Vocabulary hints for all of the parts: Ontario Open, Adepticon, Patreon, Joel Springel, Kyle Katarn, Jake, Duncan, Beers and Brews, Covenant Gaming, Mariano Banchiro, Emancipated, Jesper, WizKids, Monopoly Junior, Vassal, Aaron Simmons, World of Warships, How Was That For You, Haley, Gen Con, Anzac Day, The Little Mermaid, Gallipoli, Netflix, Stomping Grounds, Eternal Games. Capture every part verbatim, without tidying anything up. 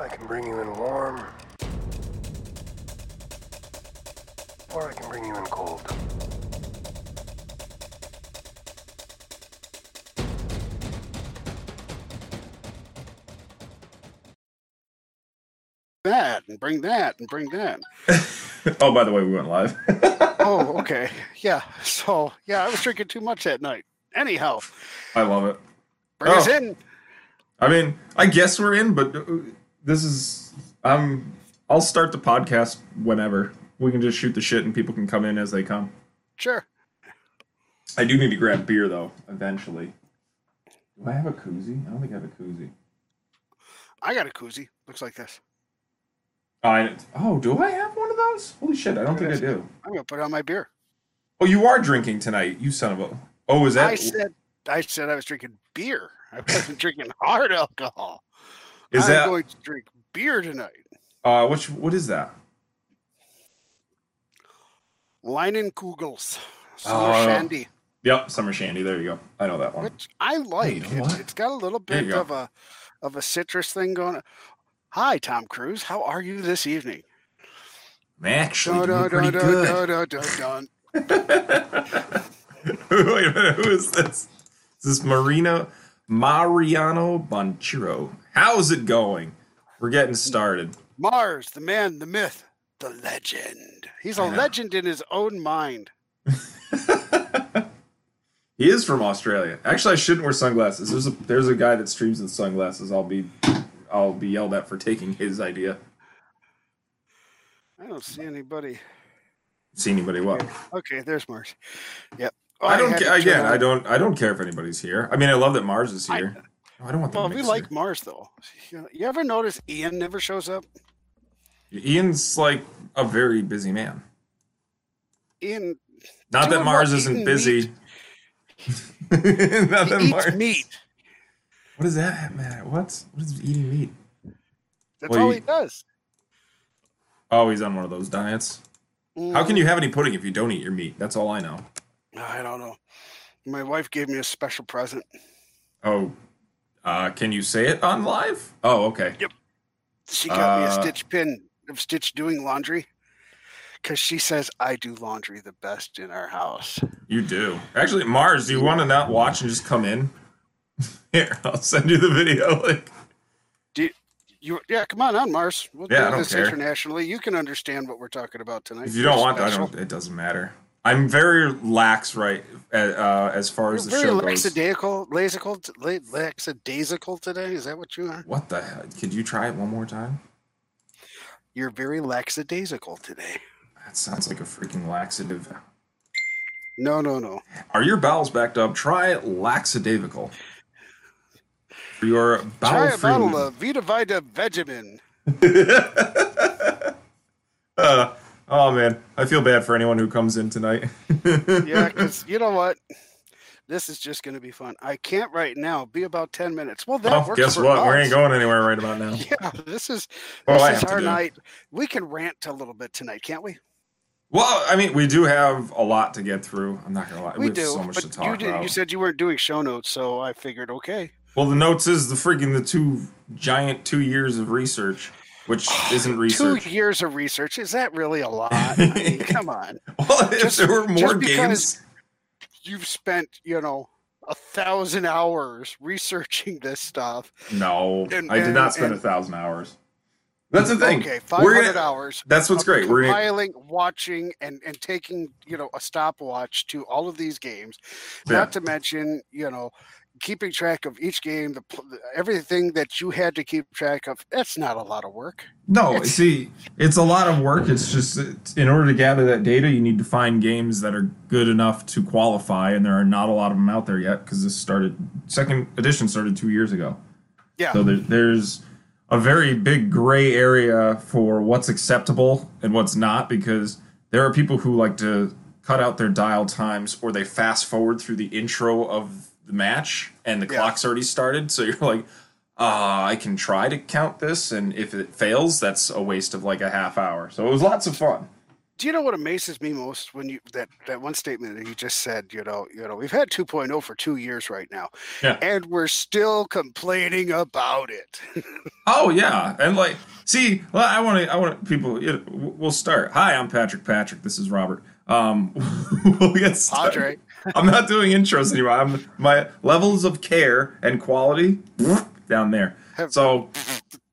I can bring you in warm, or I can bring you in cold. That, and bring that, and bring that. Oh, by the way, we went live. Oh, okay. Yeah, so, yeah, I was drinking too much that night. Anyhow. I love it. Bring oh. us in. I mean, I guess we're in, but this is, um, I'll start the podcast whenever. We can just shoot the shit and people can come in as they come. Sure. I do need to grab beer, though, eventually. Do I have a koozie? I don't think I have a koozie. I got a koozie. Looks like this. I, oh, do I have one of those? Holy shit, I don't think I do. I'm going to put on my beer. Oh, you are drinking tonight, you son of a... Oh, is that... I said I said I was drinking beer. I wasn't drinking hard alcohol. Is that... I'm going to drink beer tonight. Uh, which, what is that? Leinenkugel's. Summer uh, Shandy. Yep, Summer Shandy. There you go. I know that one. Which I like. You know it's, it's got a little bit of a, of a citrus thing going on. Hi, Tom Cruise. How are you this evening? I'm actually doing pretty good. Wait a minute. Who is this? This is Marina, Mariano Banchiro. How's it going? We're getting started. Mars, the man, the myth, the legend. He's a legend in his own mind. He is from Australia. Actually, I shouldn't wear sunglasses. There's a there's a guy that streams in sunglasses. I'll be... I'll be yelled at for taking his idea. I don't see anybody. See anybody what? Okay, okay, there's Mars. Yep. Oh, I don't. I ca- again, I don't. I don't care if anybody's here. I mean, I love that Mars is here. I, oh, I don't want. Well, we like Mars though. You ever notice Ian never shows up? Ian's like a very busy man. Ian. Not that Mars isn't busy. Not that Mars eats meat. What does that matter? What's what is eating meat? That's well, all he, he does. Oh, he's on one of those diets. Mm. How can you have any pudding if you don't eat your meat? That's all I know. I don't know. My wife gave me a special present. Oh, uh, can you say it on live? Oh, okay. Yep. She got uh, me a Stitch pin of Stitch doing laundry because she says I do laundry the best in our house. You do. Actually, Mars, do you want to not watch and just come in? Here, I'll send you the video link. Do you, you, yeah, come on on, Mars. We'll yeah, do I don't this care. Internationally. You can understand what we're talking about tonight. If you don't want that, I don't, it doesn't matter. I'm very lax, right, uh, as far You're as the show goes. Very lackadaisical, lackadaisical today? Is that what you are? What the hell? Could you try it one more time? You're very lackadaisical today. That sounds like a freaking laxative. No, no, no. Are your bowels backed up? Try lackadaisical. Your bowel Try a food. Bottle of Vita Vita Vegemin. uh, oh, man. I feel bad for anyone who comes in tonight. Yeah, because you know what? This is just going to be fun. I can't right now. Be about ten minutes. Well, that oh, works guess for what? Us. We ain't going anywhere right about now. Yeah, this is, well, this is our night. We can rant a little bit tonight, can't we? Well, I mean, we do have a lot to get through. I'm not going to lie. We, we have do, so much to talk you did, about. You said you weren't doing show notes, so I figured, okay. Well, the notes is the freaking the two giant two years of research, which isn't research. Two years of research? Is that really a lot? I mean, come on. Well, if just, there were more games. You've spent, you know, a thousand hours researching this stuff. No, and, I did and, not spend and, a thousand hours. That's the thing. Okay, five hundred gonna, hours. That's what's great. We're compiling, gonna... watching, and, and taking, you know, a stopwatch to all of these games. Yeah. Not to mention, you know, keeping track of each game, the everything that you had to keep track of. That's not a lot of work. No, it's, see, it's a lot of work. It's just it's, in order to gather that data, you need to find games that are good enough to qualify, and there are not a lot of them out there yet because this started, second edition started two years ago. Yeah. So there, there's... a very big gray area for what's acceptable and what's not, because there are people who like to cut out their dial times or they fast forward through the intro of the match and the yeah. clock's already started. So you're like, uh, I can try to count this. And if it fails, that's a waste of like a half hour. So it was lots of fun. do you know what amazes me most when you that that one statement that you just said, you know, you know, we've had two point oh for two years right now, yeah, and we're still complaining about it. Oh yeah, and like, see, well, I want to, I want people. You know, we'll start. Hi, I'm Patrick. Patrick, this is Robert. Um, we'll get started. I'm not doing intros anymore. I'm my levels of care and quality down there. So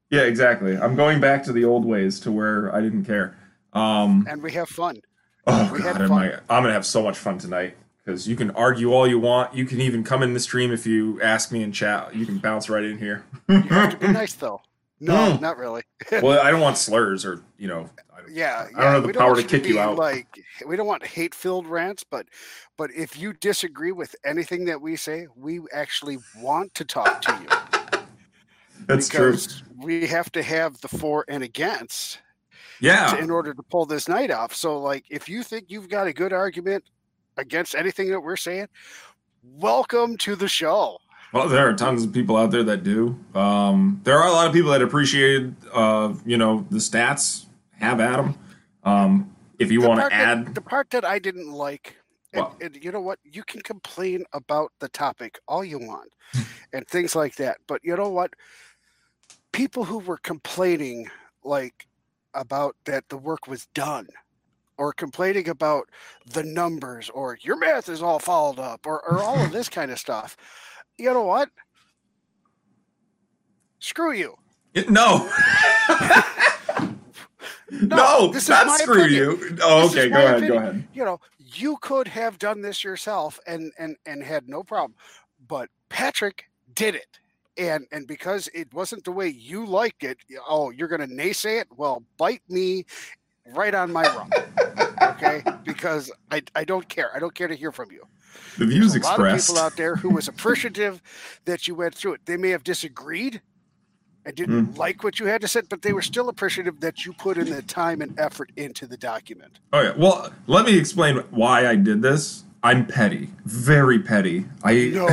yeah, exactly. I'm going back to the old ways to where I didn't care. Um, and we have fun. Oh, we God, had fun. My, I'm going to have so much fun tonight because you can argue all you want. You can even come in the stream if you ask me in chat. You can bounce right in here. You have to be nice, though. No, no. Not really. Well, I don't want slurs or, you know, I don't, yeah, yeah. I don't have the we power to kick to you out. Like, we don't want hate-filled rants, but but if you disagree with anything that we say, we actually want to talk to you. That's because true. We have to have the for and against. Yeah. To, in order to pull this night off. So, like, if you think you've got a good argument against anything that we're saying, welcome to the show. Well, there are tons of people out there that do. Um, there are a lot of people that appreciated, uh, you know, the stats. Have at them. Um, if you want to add. That, the part that I didn't like, well, and, and you know what? You can complain about the topic all you want and things like that. But you know what? People who were complaining, like, about that the work was done, or complaining about the numbers, or your math is all fouled up, or, or all of this kind of stuff. You know what? Screw you. It, no. no. No, this not is screw opinion. You. Oh, okay, go ahead, opinion. Go ahead. You know, you could have done this yourself and, and, and had no problem, but Patrick did it. And and because it wasn't the way you liked it, oh, you're going to naysay it? Well, bite me right on my rump, okay? Because I, I don't care. I don't care to hear from you. The views expressed. There's a lot of people out there who was appreciative that you went through it. They may have disagreed and didn't mm. like what you had to say, but they were still appreciative that you put in the time and effort into the document. Oh, yeah. Well, let me explain why I did this. I'm petty. Very petty. I No.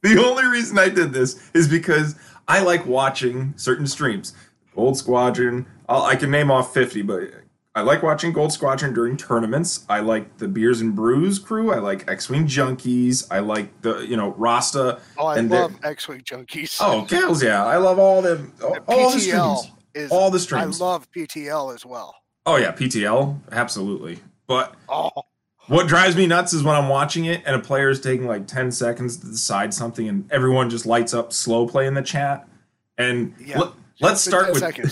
The only reason I did this is because I like watching certain streams. Gold Squadron, I'll, I can name off fifty, but I like watching Gold Squadron during tournaments. I like the Beers and Brews crew. I like X-Wing Junkies. I like the, you know, Rasta. Oh, I and love X-Wing Junkies. Oh, Gales, yeah. I love all them. All, the all the streams. Is, all the streams. I love P T L as well. Oh, yeah, P T L. Absolutely. But... Oh. What drives me nuts is when I'm watching it and a player is taking like ten seconds to decide something and everyone just lights up slow play in the chat. And yeah, let, let's start with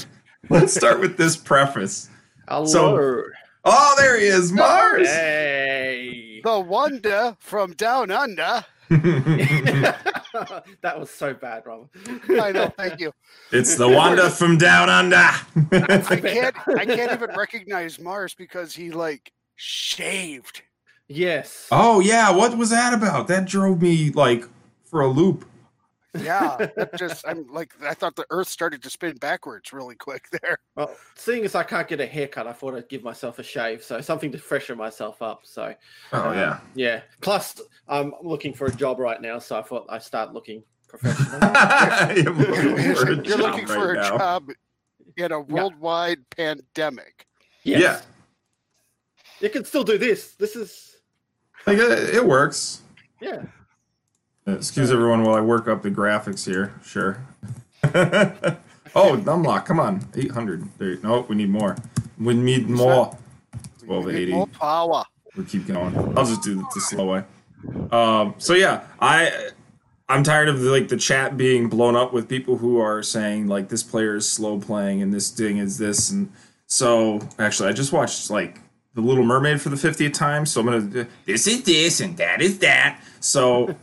let's start with this preface. Hello. So, oh, there he is, Mars. Hey. The wonder from down under. That was so bad, Rob. I know, thank you. It's the wonder from down under. I can't I can't even recognize Mars because he like shaved. Yes. Oh yeah, what was that about? That drove me like for a loop. Yeah, just I'm like I thought the Earth started to spin backwards really quick there. Well, seeing as I can't get a haircut, I thought I'd give myself a shave, so something to freshen myself up. So. Oh um, yeah. Yeah. Plus, I'm looking for a job right now, so I thought I'd start looking professional. You're looking for a, You're looking for right a job in a worldwide yeah. pandemic. Yes. Yeah. You can still do this. This is... Like, it, it works. Yeah. Excuse everyone while I work up the graphics here. Sure. Oh, Numlock, come on. eight hundred. There you... No, we need more. We need more. twelve eighty. More power. We'll keep going. I'll just do it the slow way. Um, so, yeah. I, I'm tired of, the, like, the chat being blown up with people who are saying, like, this player is slow playing and this thing is this. And so, actually, I just watched, like... The Little Mermaid for the fiftieth time, so I'm going to... This is this, and that is that. So,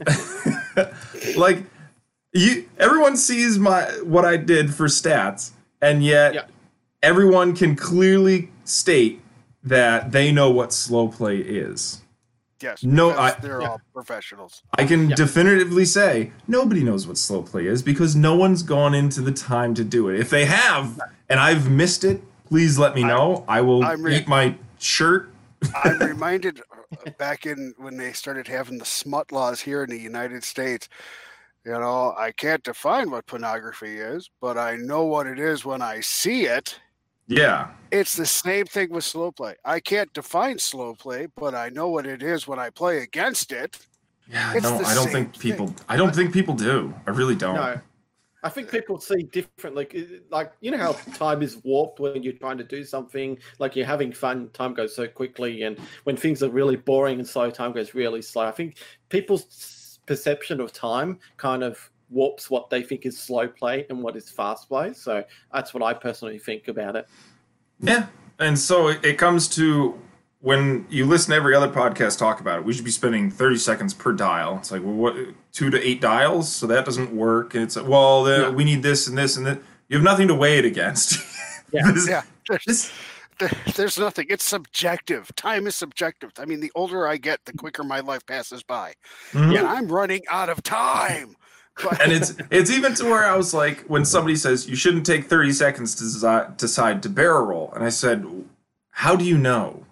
like, you, everyone sees my what I did for stats, and yet yeah. everyone can clearly state that they know what slow play is. Yes, no, I, they're yeah. all professionals. I can yeah. definitively say nobody knows what slow play is because no one's gone into the time to do it. If they have, and I've missed it, please let me know. I, I will really eat my... shirt. I'm reminded back in when they started having the smut laws here in the United States, you know, I can't define what pornography is, but I know what it is when I see it. Yeah. It's the same thing with slow play. I can't define slow play, but I know what it is when I play against it. Yeah, it's no, I don't think people. Thing. I don't think people do. I really don't. No, I think people see differently. Like, like you know how time is warped when you're trying to do something. Like you're having fun, time goes so quickly, and when things are really boring and slow, time goes really slow. I think people's perception of time kind of warps what they think is slow play and what is fast play. So that's what I personally think about it. Yeah, and so it comes to. When you listen to every other podcast talk about it, we should be spending thirty seconds per dial. It's like, well, what, two to eight dials? So that doesn't work. And it's like, well, the, yeah. we need this and this and this. You have nothing to weigh it against. Yeah. this, yeah. There's, this. There, there's nothing. It's subjective. Time is subjective. I mean, the older I get, the quicker my life passes by. Mm-hmm. Yeah, I'm running out of time. But and it's it's even to where I was like, when somebody says, you shouldn't take thirty seconds to desi- decide to barrel roll. And I said, how do you know?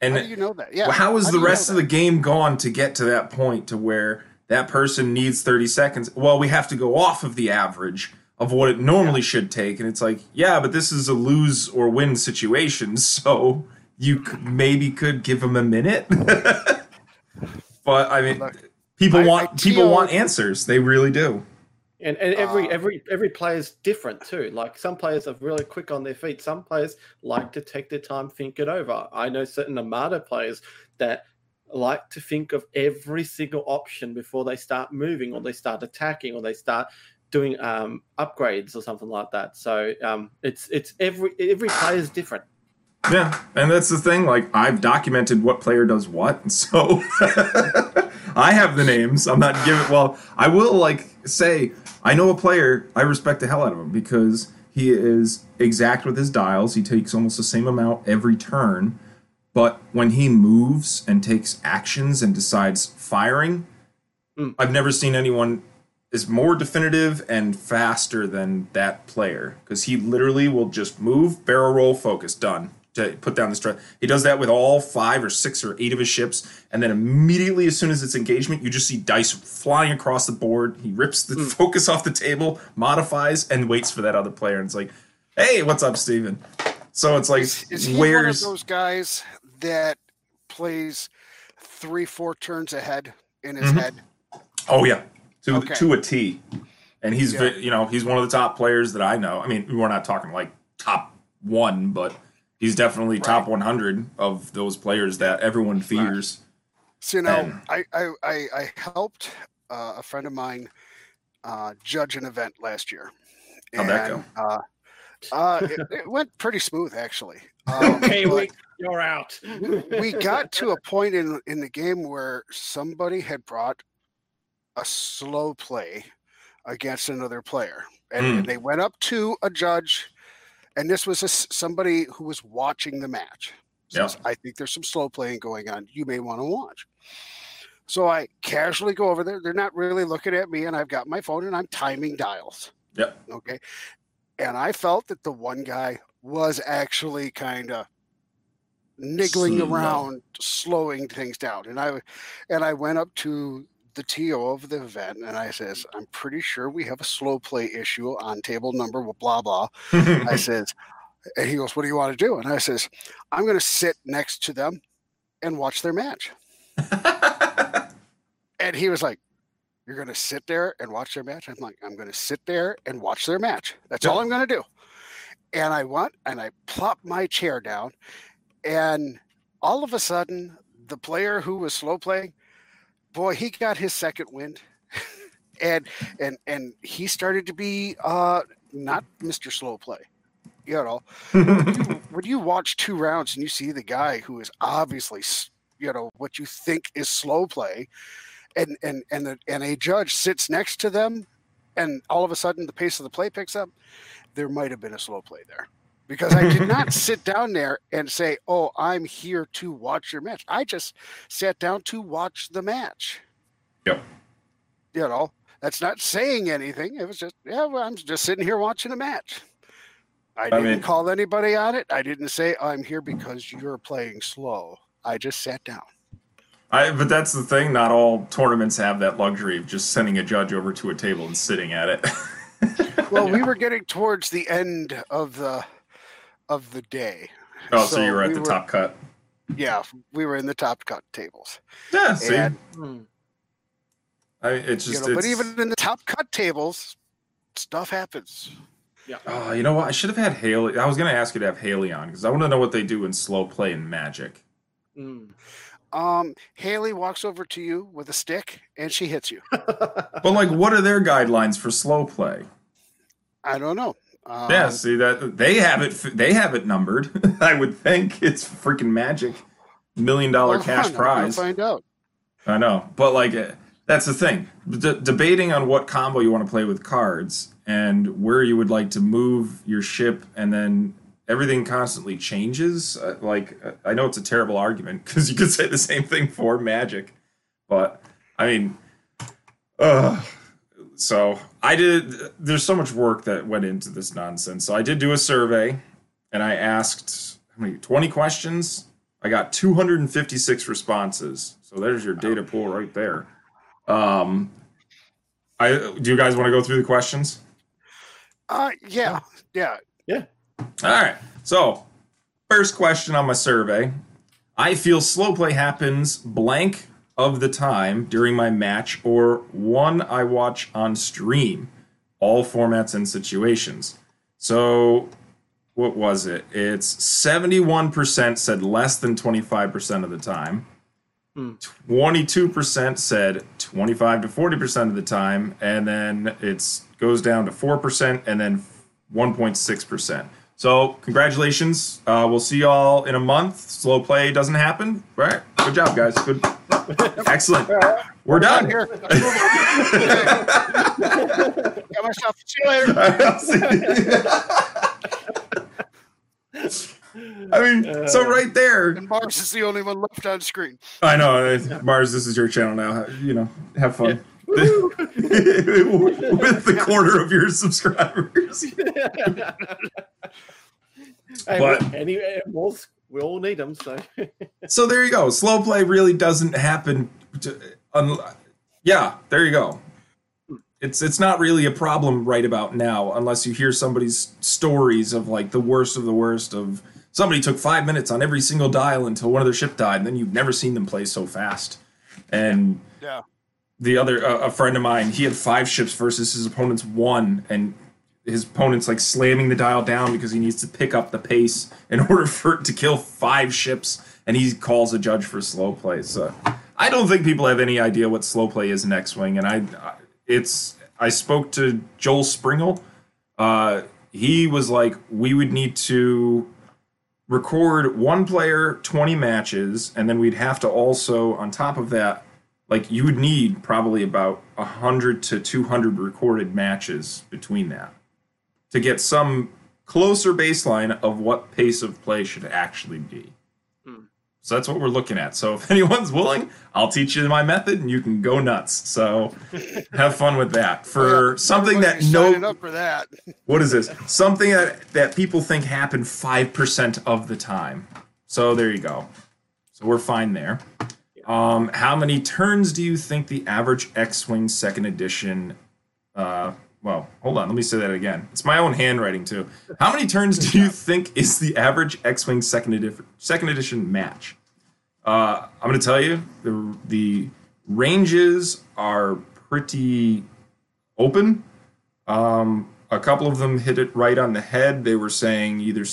And how do you know that? Yeah. How is the rest of the game gone to get to that point to where that person needs thirty seconds? Well, we have to go off of the average of what it normally yeah. should take. And it's like, yeah, but this is a lose or win situation. So you could, maybe could give them a minute. But I mean, people I, want I people want answers. They really do. And, and every, uh, every every player is different too. Like some players are really quick on their feet. Some players like to take their time, think it over. I know certain Armada players that like to think of every single option before they start moving or they start attacking or they start doing um, upgrades or something like that. So um, it's it's every every player is different. Yeah, and that's the thing. Like I've documented what player does what, and so I have the names. I'm not giving. Well, I will like say. I know a player, I respect the hell out of him because he is exact with his dials. He takes almost the same amount every turn. But when he moves and takes actions and decides firing, mm. I've never seen anyone is more definitive and faster than that player. Because he literally will just move, barrel roll, focus, done. To put down the stress. He does that with all five or six or eight of his ships, and then immediately as soon as it's engagement, you just see dice flying across the board. He rips the mm. focus off the table, modifies, and waits for that other player. And it's like, hey, what's up, Steven? So it's like, is, is he where's... one of those guys that plays three, four turns ahead in his mm-hmm. head? Oh, yeah. To, okay. to a T. And he's, yeah. you know, he's one of the top players that I know. I mean, we're not talking like top one, but... He's definitely right. top one hundred of those players that everyone fears. So, you know, I, I, I helped uh, a friend of mine uh, judge an event last year. How'd that go? Uh, uh, it, it went pretty smooth, actually. Um, okay, we, you're out. We got to a point in, in the game where somebody had brought a slow play against another player. And, mm. and they went up to a judge... And this was a, somebody who was watching the match. Says, yeah. I think there's some slow playing going on. You may want to watch. So I casually go over there. They're not really looking at me, and I've got my phone, and I'm timing dials. Yeah. Okay. And I felt that the one guy was actually kind of niggling Slow. around, slowing things down. And I, and I went up to the T O of the event, and I says, I'm pretty sure we have a slow play issue on table number blah blah. I says, and he goes, what do you want to do? And I says, I'm going to sit next to them and watch their match. And he was like, you're going to sit there and watch their match? I'm like, I'm going to sit there and watch their match. That's yeah. all I'm going to do. And I went and I plopped my chair down, and all of a sudden the player who was slow playing, boy, he got his second wind, and and and he started to be uh, not Mister Slow Play, you know. when, you, when you watch two rounds and you see the guy who is obviously, you know, what you think is slow play, and and and the, and a judge sits next to them, and all of a sudden the pace of the play picks up, there might have been a slow play there. Because I did not sit down there and say, oh, I'm here to watch your match. I just sat down to watch the match. Yep. You know, that's not saying anything. It was just, yeah, well, I'm just sitting here watching a match. I, I didn't mean, call anybody on it. I didn't say, oh, I'm here because you're playing slow. I just sat down. I, but that's the thing. Not all tournaments have that luxury of just sending a judge over to a table and sitting at it. Well, yeah. we were getting towards the end of the... of the day. Oh, so, so you were at we the were, top cut. Yeah, we were in the top cut tables. Yeah, see? And, mm, I, it's just, you know, it's... But even in the top cut tables, stuff happens. Yeah. Oh, you know what? I should have had Haley. I was going to ask you to have Haley on because I want to know what they do in slow play and magic. Mm. Um, Haley walks over to you with a stick and she hits you. But, like, what are their guidelines for slow play? I don't know. Uh, yeah, see that they have it. They have it numbered. I would think it's freaking magic, million dollar well, cash prize. Find out. I know, but like that's the thing. D- debating on what combo you want to play with cards and where you would like to move your ship, and then everything constantly changes. Uh, like uh, I know it's a terrible argument because you could say the same thing for magic, but I mean, ugh. So I did, there's so much work that went into this nonsense. So I did do a survey and I asked how many, twenty questions. I got two hundred fifty-six responses. So there's your data pool right there. Um, I, do you guys want to go through the questions? Uh, yeah. Yeah. Yeah. All right. So first question on my survey, I feel slow play happens blank of the time during my match or one I watch on stream, all formats and situations. So what was it? It's seventy-one percent said less than twenty-five percent of the time. Hmm. twenty-two percent said twenty-five to forty percent of the time. And then it goes down to four percent and then one point six percent. So congratulations. Uh, we'll see y'all in a month. Slow play doesn't happen. All right. Good job, guys. Good. Excellent. Right. We're, We're done. Here. Got myself a cheerleader. I mean, uh, so right there. And Mars is the only one left on screen. I know. Mars, this is your channel now. You know, have fun. Yeah. With the quarter of your subscribers. Hey, but anyway, we'll, we all need them. So, so there you go. Slow play really doesn't happen. To, un, yeah, there you go. It's it's not really a problem right about now, unless you hear somebody's stories of like the worst of the worst of somebody took five minutes on every single dial until one of their ship died, and then you've never seen them play so fast. And yeah, the other uh, a friend of mine, he had five ships versus his opponent's one, and his opponent's like slamming the dial down because he needs to pick up the pace in order for it to kill five ships. And he calls a judge for slow play. So I don't think people have any idea what slow play is in X-Wing. And I, it's, I spoke to Joel Springel. Uh, he was like, we would need to record one player, twenty matches. And then we'd have to also, on top of that, like you would need probably about a hundred to two hundred recorded matches between that, to get some closer baseline of what pace of play should actually be. Hmm. So that's what we're looking at. So if anyone's willing, I'll teach you my method and you can go nuts. So have fun with that. For yeah, something that no up for that. What is this? Something that, that people think happened five percent of the time. So there you go. So we're fine there. Um, how many turns do you think the average X-Wing second edition uh Well, hold on. Let me say that again. It's my own handwriting, too. How many turns do you think is the average X-Wing second, edi- second edition match? Uh, I'm going to tell you, the, the ranges are pretty open. Um, a couple of them hit it right on the head. They were saying either,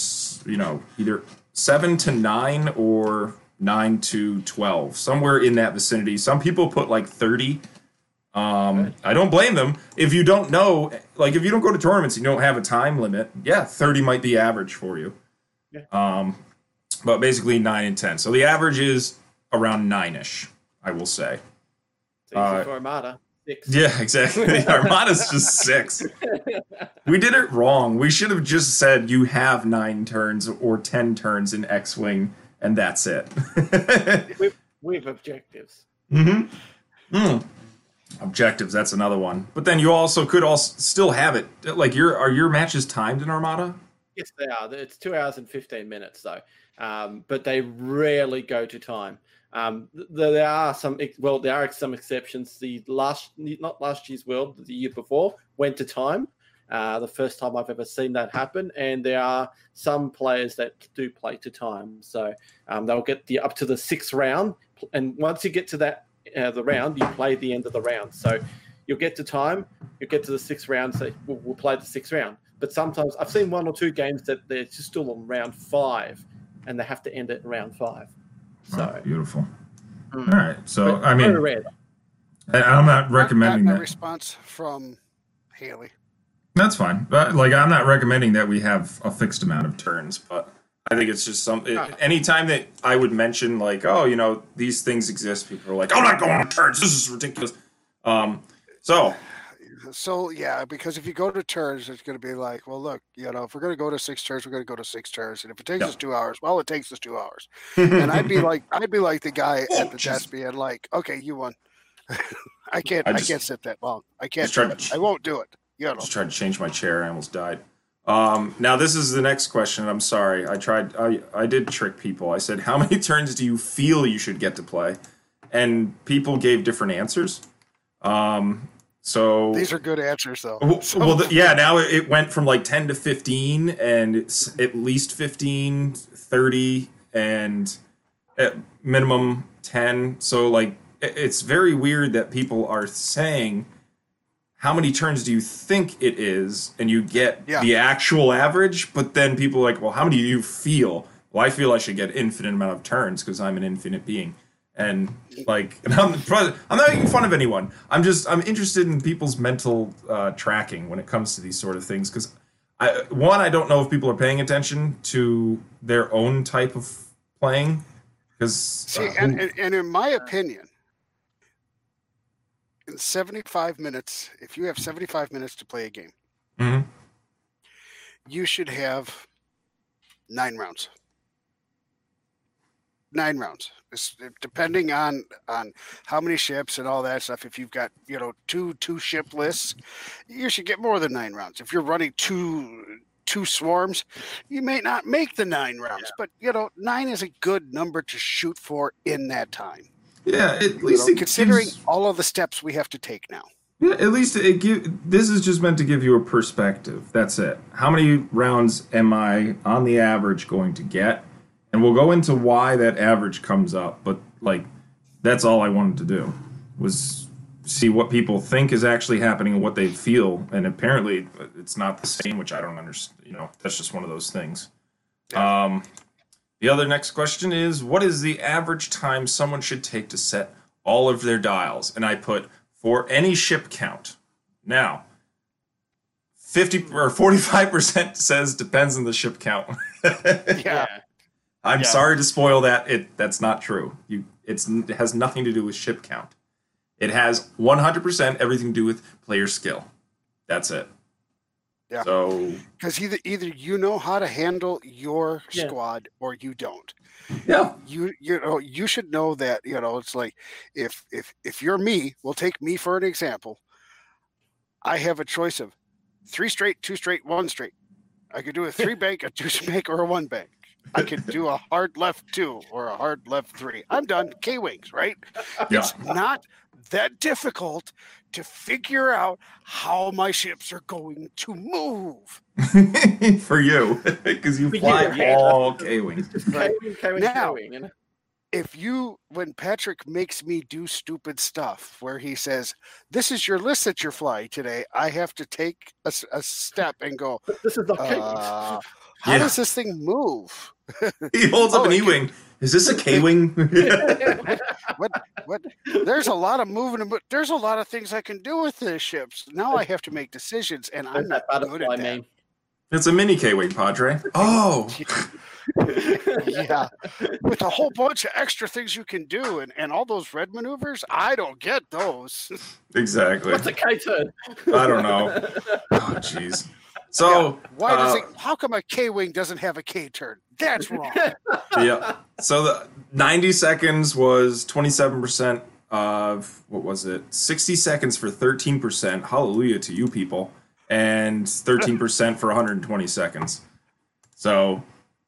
you know, either seven to nine or nine to twelve, somewhere in that vicinity. Some people put like thirty. Um, I don't blame them. If you don't know, like if you don't go to tournaments and you don't have a time limit, yeah, thirty might be average for you. Yeah. Um, but basically nine and ten. So the average is around nine-ish, I will say. So uh, for Armada, six. Yeah, exactly. Armada's just six. We did it wrong. We should have just said you have nine turns or ten turns in X-Wing, and that's it. We've, we've objectives. Mm-hmm. Mm. Objectives, that's another one. But then you also could also still have it. Like, your are your matches timed in Armada? Yes, they are. It's two hours and fifteen minutes, though. Um, but they rarely go to time. Um, there are some, well, there are some exceptions. The last, not last year's World, the year before, went to time. Uh, the first time I've ever seen that happen, and there are some players that do play to time, so um, they'll get the up to the sixth round, and once you get to that uh, the round, you play the end of the round. So you'll get to time, you'll get to the sixth round, so we'll, we'll play the sixth round. But sometimes I've seen one or two games that they're just still on round five, and they have to end it in round five. So oh, beautiful. Mm. All right, so but I mean, rare. I'm not recommending that. A response from Haley. That's fine. But, like, I'm not recommending that we have a fixed amount of turns, but I think it's just some. It, anytime that I would mention, like, oh, you know, these things exist, people are like, I'm not going on turns. This is ridiculous. Um, so. So, yeah, because if you go to turns, it's going to be like, well, look, you know, if we're going to go to six turns, we're going to go to six turns. And if it takes yeah. us two hours, well, it takes us two hours. And I'd be like, I'd be like the guy oh, at the just... desk being like, okay, you won. I can't, I, just, I can't sit that long. I can't. Do it. I won't do it. I just tried to change my chair. I almost died. Um, now, this is the next question. I'm sorry. I tried. I, I did trick people. I said, how many turns do you feel you should get to play? And people gave different answers. Um, so these are good answers, though. Well, so. well the, yeah, now it went from like ten to fifteen and it's at least fifteen, thirty, and at minimum ten. So, like, it's very weird that people are saying – how many turns do you think it is? And you get yeah. the actual average, but then people are like, well, how many do you feel? Well, I feel I should get infinite amount of turns because I'm an infinite being. And like, and I'm, I'm not making fun of anyone. I'm just, I'm interested in people's mental uh, tracking when it comes to these sort of things. Because I, one, I don't know if people are paying attention to their own type of playing. Because see, uh, and, and in my opinion, in seventy-five minutes, if you have seventy-five minutes to play a game, mm-hmm. you should have nine rounds. Nine rounds. It's depending on, on how many ships and all that stuff. If you've got, you know, two two ship lists, you should get more than nine rounds. If you're running two two swarms, you may not make the nine rounds. Yeah. But, you know, nine is a good number to shoot for in that time. Yeah, at least you know, considering gives, all of the steps we have to take now. Yeah, at least it give. This is just meant to give you a perspective. That's it. How many rounds am I on the average going to get? And we'll go into why that average comes up. But like, that's all I wanted to do was see what people think is actually happening and what they feel. And apparently, it's not the same, which I don't understand. You know, that's just one of those things. Yeah. Um. The other next question is, what is the average time someone should take to set all of their dials? And I put, for any ship count. Now, fifty or forty-five percent says depends on the ship count. yeah. I'm yeah. sorry to spoil that. It that's not true. You it's it has nothing to do with ship count. It has one hundred percent everything to do with player skill. That's it. Yeah, because so, either either you know how to handle your yeah. squad or you don't. Yeah, you you know you should know that. You know, it's like if if if you're me, we'll take me for an example. I have a choice of three straight, two straight, one straight. I could do a three bank, a two bank, or a one bank. I could do a hard left two or a hard left three. I'm done. K-wings, right? Yeah. It's not that difficult to figure out how my ships are going to move. For you, because you fly yeah. all K-wings. Right? Now, if you, when Patrick makes me do stupid stuff where he says, this is your list that you're flying today, I have to take a, a step and go, but this is the uh, how yeah. does this thing move? He holds oh, up an E-wing. Can... Is this a K-wing? what? What? There's a lot of moving, but there's a lot of things I can do with the ships. Now I have to make decisions, and I'm not good at that. It's a mini K-wing, Padre. Oh, yeah, with a whole bunch of extra things you can do, and, and all those red maneuvers. I don't get those. Exactly. What's a K-turn? I don't know. Oh, jeez. So yeah. why does uh, it? How come a K-wing doesn't have a K-turn? That's wrong. Yeah. So the ninety seconds was twenty-seven percent of what was it? sixty seconds for thirteen percent. Hallelujah to you people. And thirteen percent for one hundred twenty seconds. So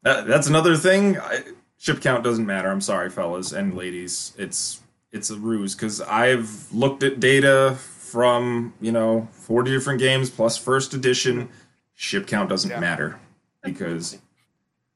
that, that's another thing. I, ship count doesn't matter. I'm sorry, fellas and ladies. It's it's a ruse because I've looked at data from, you know, forty different games plus first edition. Ship count doesn't yeah. matter because,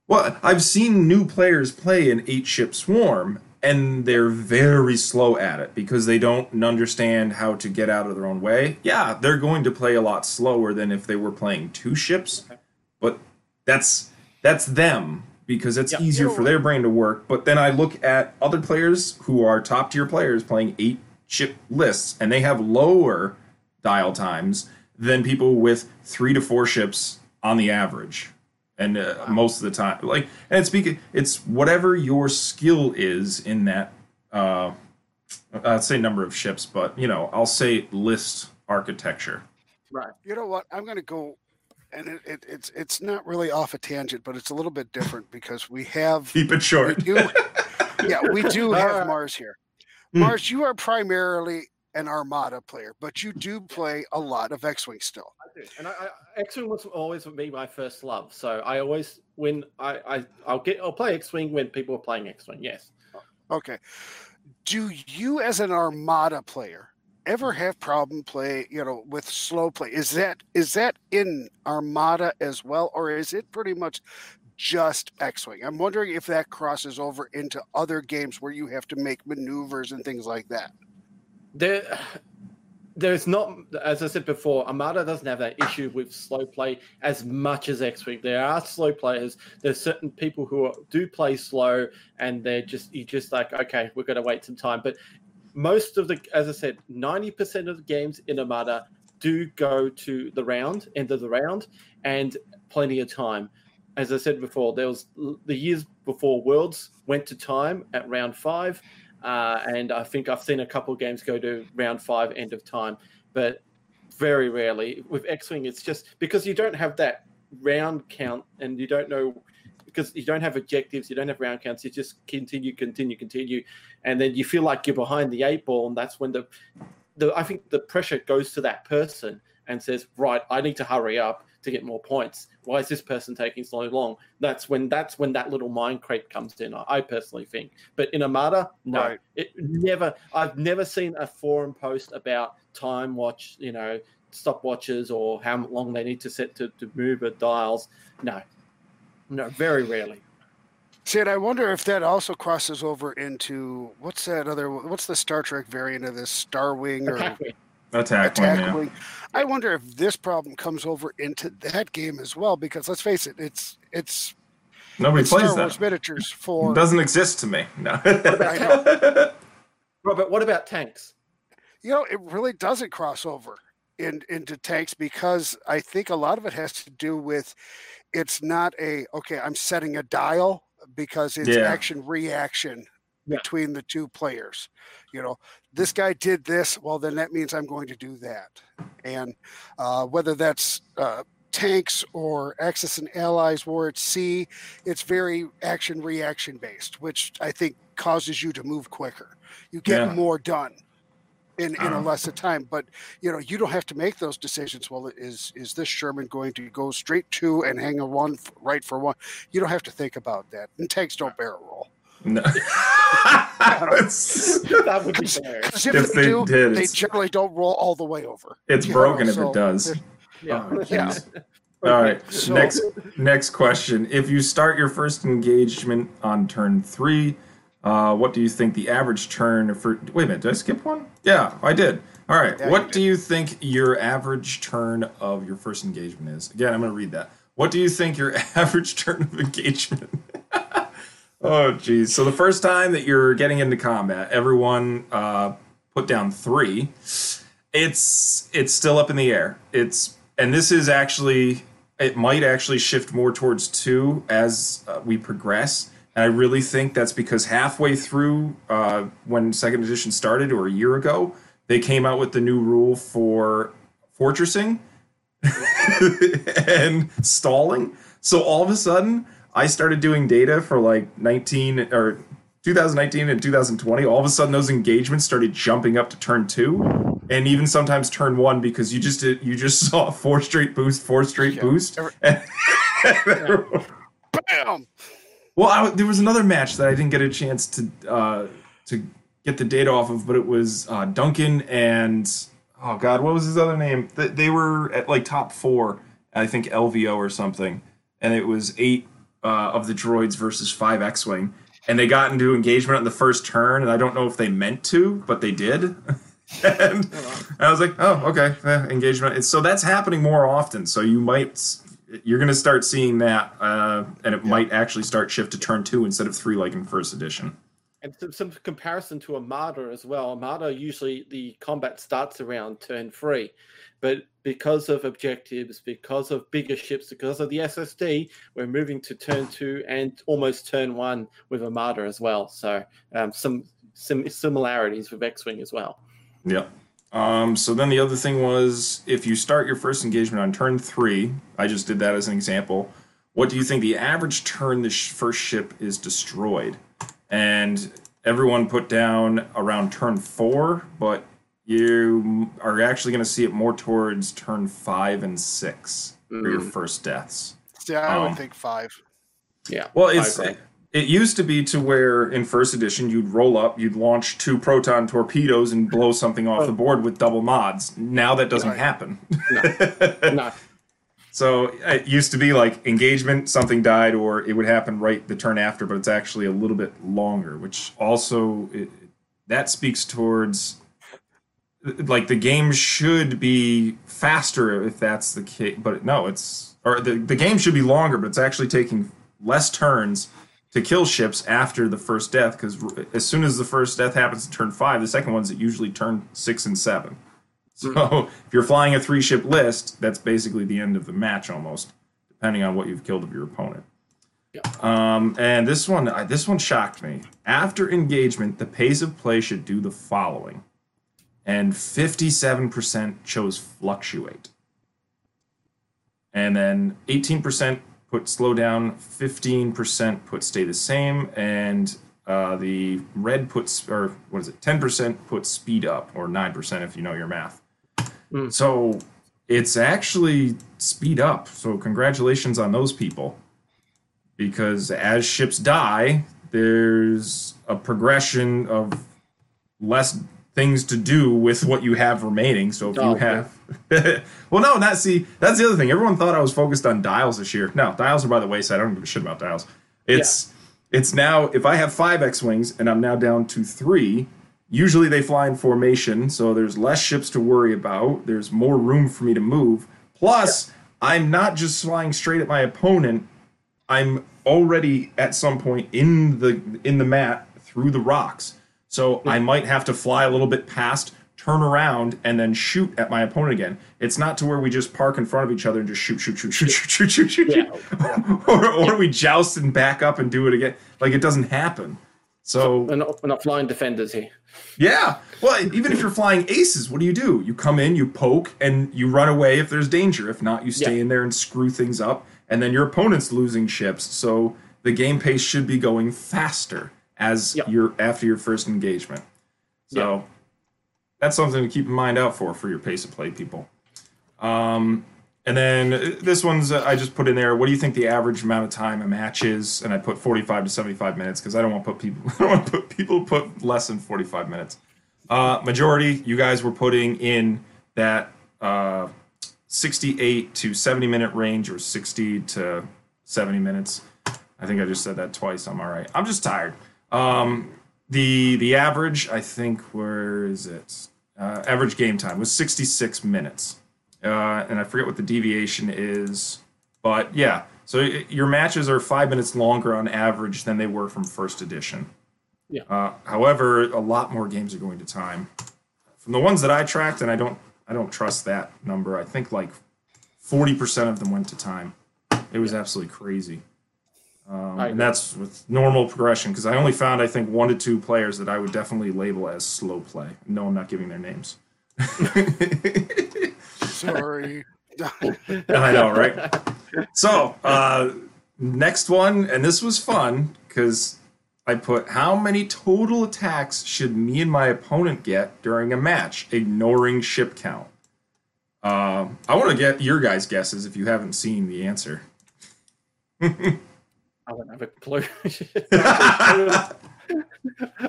well, I've seen new players play an eight ship swarm and they're very slow at it because they don't understand how to get out of their own way. Yeah, they're going to play a lot slower than if they were playing two ships, okay. but that's that's them because it's yep. easier for their brain to work. But then I look at other players who are top tier players playing eight ship lists, and they have lower dial times than people with three to four ships on the average. And uh, wow. most of the time, like, and speaking, it's whatever your skill is in that, uh, I'd say number of ships, but, you know, I'll say list architecture. Right. You know what? I'm going to go, and it, it, it's it's not really off a tangent, but it's a little bit different because we have... Keep it short. We do, yeah, we do have uh, Mars here. Mars, mm. you are primarily an Armada player, but you do play a lot of X-Wing still. I do, and I, I, X-Wing was always be my first love. So I always, when I, I I'll get, I'll play X-Wing when people are playing X-Wing. Yes. Okay. Do you, as an Armada player, ever have problem play? You know, with slow play, is that is that in Armada as well, or is it pretty much just X-Wing? I'm wondering if that crosses over into other games where you have to make maneuvers and things like that. There, there's not, as I said before, Armada doesn't have that issue with slow play as much as X-Wing. There are slow players. There's certain people who are, do play slow, and they're just, you're just like, okay, we're going to wait some time. But most of the, as I said, ninety percent of the games in Armada do go to the round, end of the round, and plenty of time. As I said before, there was the years before Worlds went to time at round five. Uh, and I think I've seen a couple of games go to round five, end of time, but very rarely. With X-Wing, it's just because you don't have that round count, and you don't know, because you don't have objectives, you don't have round counts, you just continue, continue, continue, and then you feel like you're behind the eight ball, and that's when the, the I think the pressure goes to that person and says, right, I need to hurry up to get more points. Why is this person taking so long? That's when that's when that little mind creep comes in, I personally think. But in Armada, no. Right. It never I've never seen a forum post about time watch, you know, stopwatches or how long they need to set to, to move or dials. No. No, very rarely. See, and I wonder if that also crosses over into what's that other what's the Star Trek variant of this, Starwing or Attack Wing. Attack, Attack wing, yeah. I wonder if this problem comes over into that game as well, because let's face it, it's it's nobody it's plays Star Wars that. Miniatures for it doesn't exist to me. No, what about know. Robert, what about tanks? You know, it really doesn't cross over in, into tanks because I think a lot of it has to do with it's not a okay. I'm setting a dial because it's yeah. action reaction. Between the two players, you know, this guy did this. Well, then that means I'm going to do that. And uh, whether that's uh, tanks or Axis and Allies War at Sea, it's very action reaction based, which I think causes you to move quicker. You get yeah. more done in, in a lesser time, but you know, you don't have to make those decisions. Well, is is this Sherman going to go straight to and hang a one right for one? You don't have to think about that. And tanks don't barrel roll. No, that would be fair. If, if they, they do, did, they generally don't roll all the way over. It's broken know, so if it does. Yeah. Oh, yeah. All right. So, next, next question. If you start your first engagement on turn three, uh, what do you think the average turn for? Wait a minute, did I skip one? Yeah, I did. All right. Yeah, what you do you think your average turn of your first engagement is? Again, I'm going to read that. What do you think your average turn of engagement? Oh, geez. So the first time that you're getting into combat, everyone uh, put down three. It's it's still up in the air. It's and this is actually, it might actually shift more towards two as uh, we progress. And I really think that's because halfway through uh, when second edition started or a year ago, they came out with the new rule for fortressing and stalling. So all of a sudden, I started doing data for like nineteen or twenty nineteen and two thousand twenty. All of a sudden, those engagements started jumping up to turn two, and even sometimes turn one because you just did, you just saw four straight boost, four straight yeah. boost. And yeah. Bam! Well, I, there was another match that I didn't get a chance to uh, to get the data off of, but it was uh, Duncan and oh God, what was his other name? Th- they were at like top four, I think L V O or something, and it was eight uh, of the droids versus five X-Wing, and they got into engagement on the first turn, and I don't know if they meant to, but they did. And I was like, oh, okay, eh, engagement. And so that's happening more often. So you might, you're going to start seeing that, uh, and it yeah. might actually start shift to turn two instead of three, like in first edition. And some, some comparison to Armada as well. Armada, usually the combat starts around turn three, but because of objectives, because of bigger ships, because of the S S D, we're moving to turn two and almost turn one with Armada as well. So um, some some similarities with X-Wing as well. Yeah. Um, so then the other thing was, if you start your first engagement on turn three, I just did that as an example. What do you think the average turn the sh- first ship is destroyed? And everyone put down around turn four, but you are actually going to see it more towards turn five and six mm. for your first deaths. Yeah, I um, would think five. Yeah. Well, it's it, it used to be to where in first edition you'd roll up, you'd launch two proton torpedoes and blow something off oh. the board with double mods. Now that doesn't right. happen. No. No. So it used to be like engagement, something died, or it would happen right the turn after, but it's actually a little bit longer, which also, it, that speaks towards, like, the game should be faster if that's the case, but no, it's, or the, the game should be longer, but it's actually taking less turns to kill ships after the first death, because as soon as the first death happens in turn five, the second one's usually turn six and seven. So if you're flying a three-ship list, that's basically the end of the match almost, depending on what you've killed of your opponent. Yeah. Um, and this one, I, this one shocked me. After engagement, the pace of play should do the following. And fifty-seven percent chose fluctuate. And then eighteen percent put slow down, fifteen percent put stay the same, and... Uh, the red puts, or what is it, ten percent puts speed up, or nine percent if you know your math. Mm. So it's actually speed up. So congratulations on those people. Because as ships die, there's a progression of less things to do with what you have remaining. So if oh, you have... Yeah. Well, no, not see, that's the other thing. Everyone thought I was focused on dials this year. No, dials are by the wayside. I don't give a shit about dials. It's... Yeah. It's now, if I have five X-Wings and I'm now down to three, usually they fly in formation, so there's less ships to worry about. There's more room for me to move. Plus, yeah. I'm not just flying straight at my opponent. I'm already at some point in the in the mat through the rocks. So yeah. I might have to fly a little bit past, turn around, and then shoot at my opponent again. It's not to where we just park in front of each other and just shoot, shoot, shoot, shoot, shoot, shoot, shoot, shoot. Yeah. or or yeah. we joust and back up and do it again. Like, it doesn't happen. So we're not, we're not flying defenders here. Yeah. Well, even if you're flying aces, what do you do? You come in, you poke, and you run away if there's danger. If not, you stay yeah. in there and screw things up, and then your opponent's losing ships. So the game pace should be going faster as yeah. your after your first engagement. So... Yeah. That's something to keep in mind out for, for your pace of play, people. Um, and then this one's, uh, I just put in there, what do you think the average amount of time a match is? And I put forty-five to seventy-five minutes, because I don't want to put people, I don't want to put people put less than forty-five minutes. Uh, majority, you guys were putting in that uh, sixty-eight to seventy minute range, or sixty to seventy minutes. I think I just said that twice. I'm all right. I'm just tired. Um... The the average, I think, where is it? Uh, average game time was sixty-six minutes. Uh, and I forget what the deviation is. But, yeah. So it, your matches are five minutes longer on average than they were from first edition. Yeah. Uh, however, a lot more games are going to time. From the ones that I tracked, and I don't I don't trust that number, I think like forty percent of them went to time. It was yeah. absolutely crazy. Um, and that's with normal progression, because I only found, I think, one to two players that I would definitely label as slow play. No, I'm not giving their names. Sorry. I know, right? So, uh, next one, and this was fun, because I put, how many total attacks should me and my opponent get during a match, ignoring ship count? Uh, I want to get your guys' guesses if you haven't seen the answer. I don't have a clue.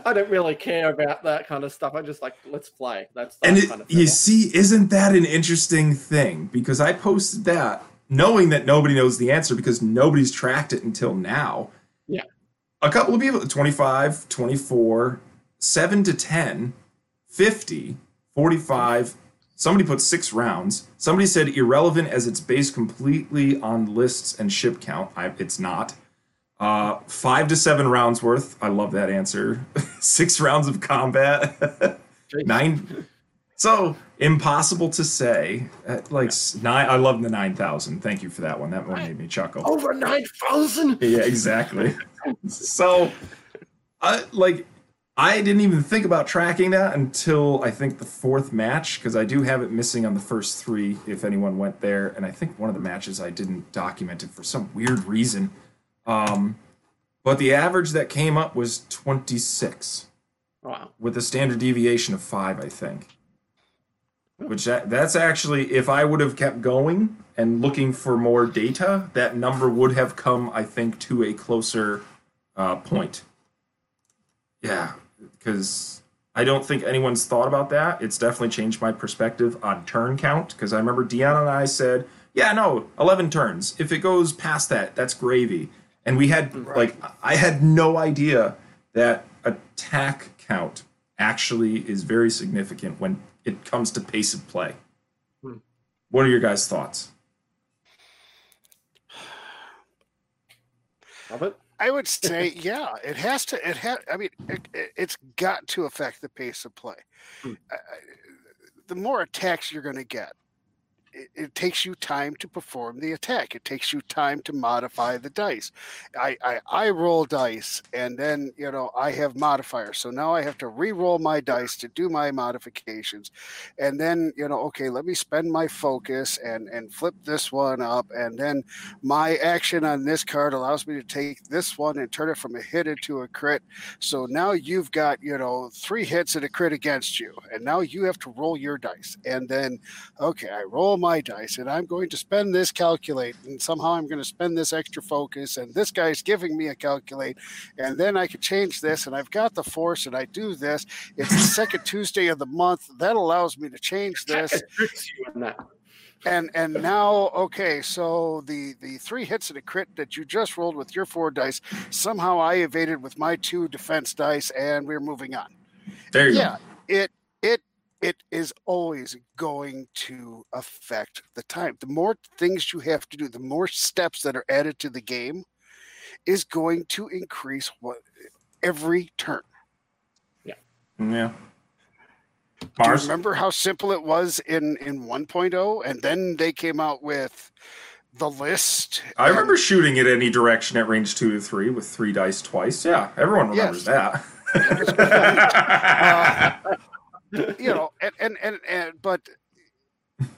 I don't really care about that kind of stuff. I just like, let's play. That's that and it, kind of you see, isn't that an interesting thing? Because I posted that knowing that nobody knows the answer because nobody's tracked it until now. Yeah. A couple of people, twenty-five, twenty-four, seven to ten, fifty, forty-five. Somebody put six rounds. Somebody said irrelevant as it's based completely on lists and ship count. I, it's not. Uh, five to seven rounds worth. I love that answer. Six rounds of combat. Nine. So impossible to say. Uh, like yeah. nine. I love the nine thousand. Thank you for that one. That one made me chuckle. Over nine thousand. Yeah, exactly. So, I like. I didn't even think about tracking that until I think the fourth match, because I do have it missing on the first three if anyone went there. And I think one of the matches I didn't document it for some weird reason. Um, but the average that came up was twenty-six. Wow. With a standard deviation of five, I think. Which that, that's actually, if I would have kept going and looking for more data, that number would have come, I think, to a closer uh, point. Yeah. Because I don't think anyone's thought about that. It's definitely changed my perspective on turn count, because I remember Deanna and I said, yeah, no, eleven turns. If it goes past that, that's gravy. And we had, right. like, I had no idea that attack count actually is very significant when it comes to pace of play. Hmm. What are your guys' thoughts? Love it. I would say, yeah, it has to. It ha- I mean, it, it, it's got to affect the pace of play. Mm. Uh, the more attacks you're going to get, it, it takes you time to perform the attack. It takes you time to modify the dice. I, I, I roll dice, and then, you know, I have modifiers. So now I have to re-roll my dice to do my modifications. And then, you know, okay, let me spend my focus and, and flip this one up. And then my action on this card allows me to take this one and turn it from a hit into a crit. So now you've got, you know, three hits and a crit against you. And now you have to roll your dice. And then, okay, I roll my dice and I'm going to spend this calculate, and somehow I'm going to spend this extra focus, and this guy's giving me a calculate, and then I could change this, and I've got the force, and I do this. It's the second Tuesday of the month that allows me to change this. And and now, okay, so the, the three hits and a crit that you just rolled with your four dice, somehow I evaded with my two defense dice, and we're moving on. There you yeah, go. Yeah, it it It is always going to affect the time. The more things you have to do, the more steps that are added to the game is going to increase what every turn. Yeah. Yeah. Do you remember how simple it was in, in one point oh? And then they came out with the list. I remember shooting it any direction at range two to three with three dice twice. Yeah, everyone remembers yes. that. uh, you know, and, and, and, and, but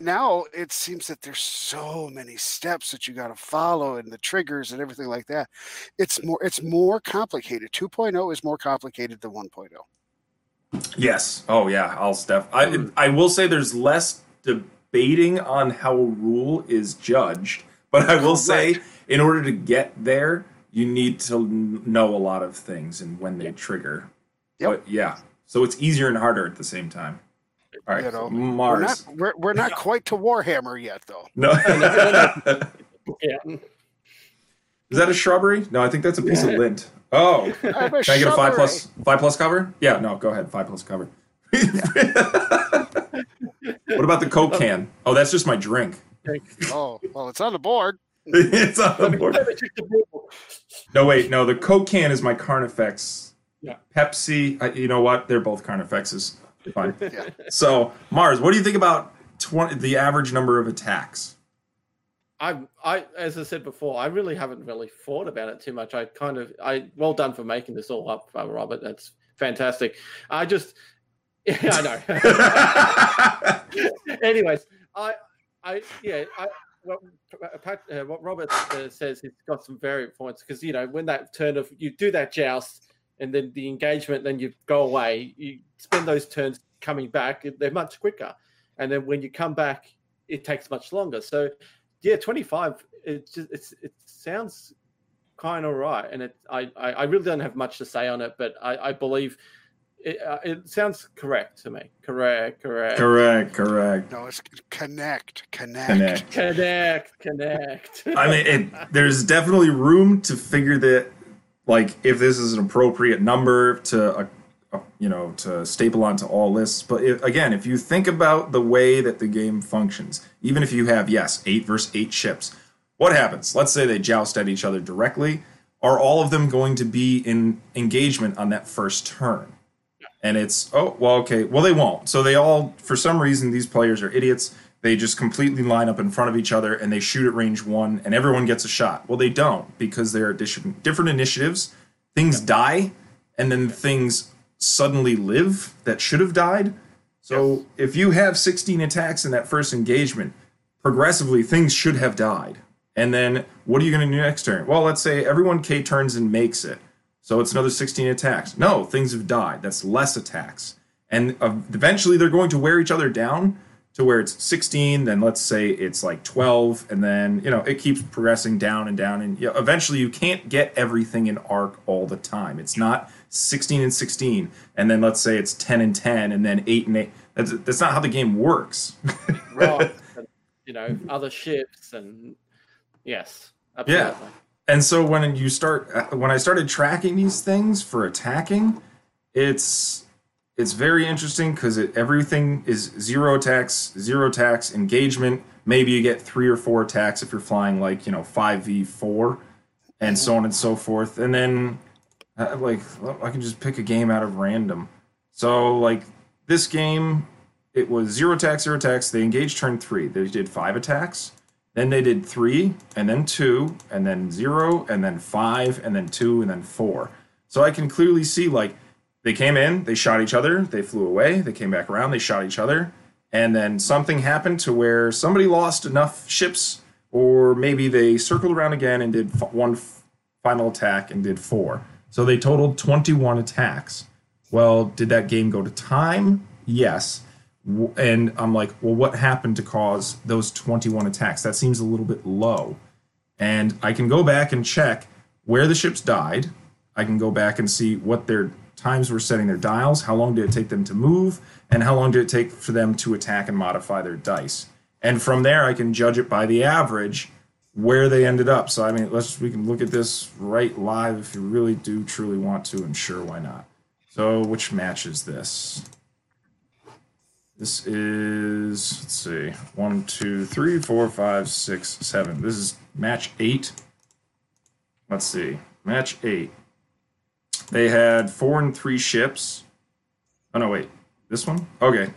now it seems that there's so many steps that you got to follow and the triggers and everything like that. It's more, it's more complicated. two point oh is more complicated than one point oh. Yes. Oh yeah. I'll step. I, I will say there's less debating on how a rule is judged, but I will say in order to get there, you need to know a lot of things and when they yep. trigger. Yep. But yeah. So it's easier and harder at the same time. All right, you know, Mars. We're not, we're, we're not quite to Warhammer yet, though. No. Yeah. Is that a shrubbery? No, I think that's a piece yeah. of lint. Oh, can I get shrubbery. a five plus five plus cover? Yeah. No, go ahead. Five plus cover. What about the Coke can? Oh, that's just my drink. Oh, well, it's on the board. It's on the board. No, wait, no. The Coke can is my Carnifex. Yeah. Pepsi, I, you know what? They're both Carnifexes. Fine. Yeah. So, Mars, what do you think about twenty, the average number of attacks? I, I, as I said before, I really haven't really thought about it too much. I kind of, I well done for making this all up, Robert. That's fantastic. I just, yeah, I know. Anyways, I, I, yeah, I. What, uh, what Robert uh, says, he's got some variant points because you know when that turn of you do that joust. And then the engagement, then you go away. You spend those turns coming back. They're much quicker. And then when you come back, it takes much longer. So, yeah, twenty-five, it, just, it's, it sounds kind of right. And it, I, I, I really don't have much to say on it, but I, I believe it, uh, it sounds correct to me. Correct, correct. Correct, correct. No, it's connect, connect. Connect, connect. connect. I mean, it, there's definitely room to figure that, like, if this is an appropriate number to a, you know, to staple onto all lists. But if, again, if you think about the way that the game functions, even if you have, yes, eight versus eight ships, what happens? Let's say they joust at each other directly. Are all of them going to be in engagement on that first turn? And it's, oh, well, okay, well, they won't. So they all, for some reason, these players are idiots. They just completely line up in front of each other and they shoot at range one and everyone gets a shot. Well, they don't, because there are different initiatives. Things die, and then things suddenly live that should have died. So yes, if you have sixteen attacks in that first engagement, progressively things should have died. And then what are you going to do next turn? Well, let's say everyone K turns and makes it. So it's another sixteen attacks. No, things have died. That's less attacks. And eventually they're going to wear each other down to where it's sixteen, then let's say it's like twelve, and then, you know, it keeps progressing down and down. And you know, eventually you can't get everything in arc all the time. It's not sixteen and sixteen, and then let's say it's ten and ten, and then eight and eight. That's, that's not how the game works. Right. And, you know, other ships, and yes, absolutely. Yeah. And so when you start, when I started tracking these things for attacking, it's it's very interesting, because everything is zero attacks, zero attacks, engagement. Maybe you get three or four attacks if you're flying, like, you know, five v four, and so on and so forth. And then, uh, like, I can just pick a game out of random. So, like, this game, it was zero attacks, zero attacks. They engaged turn three. They did five attacks. Then they did three, and then two, and then zero, and then five, and then two, and then four. So I can clearly see, like, they came in, they shot each other, they flew away, they came back around, they shot each other, and then something happened to where somebody lost enough ships, or maybe they circled around again and did f- one f- final attack and did four. So they totaled twenty-one attacks. Well, did that game go to time? Yes. And I'm like, well, what happened to cause those twenty-one attacks? That seems a little bit low. And I can go back and check where the ships died. I can go back and see what their times were setting their dials, how long did it take them to move, and how long did it take for them to attack and modify their dice. And from there, I can judge it by the average where they ended up. So, I mean, let's we can look at this right live if you really do truly want to, and sure, why not? So, which match is this? This is, let's see, one, two, three, four, five, six, seven. This is match eight. Let's see, match eight. They had four and three ships. Oh, no, wait. This one? Okay.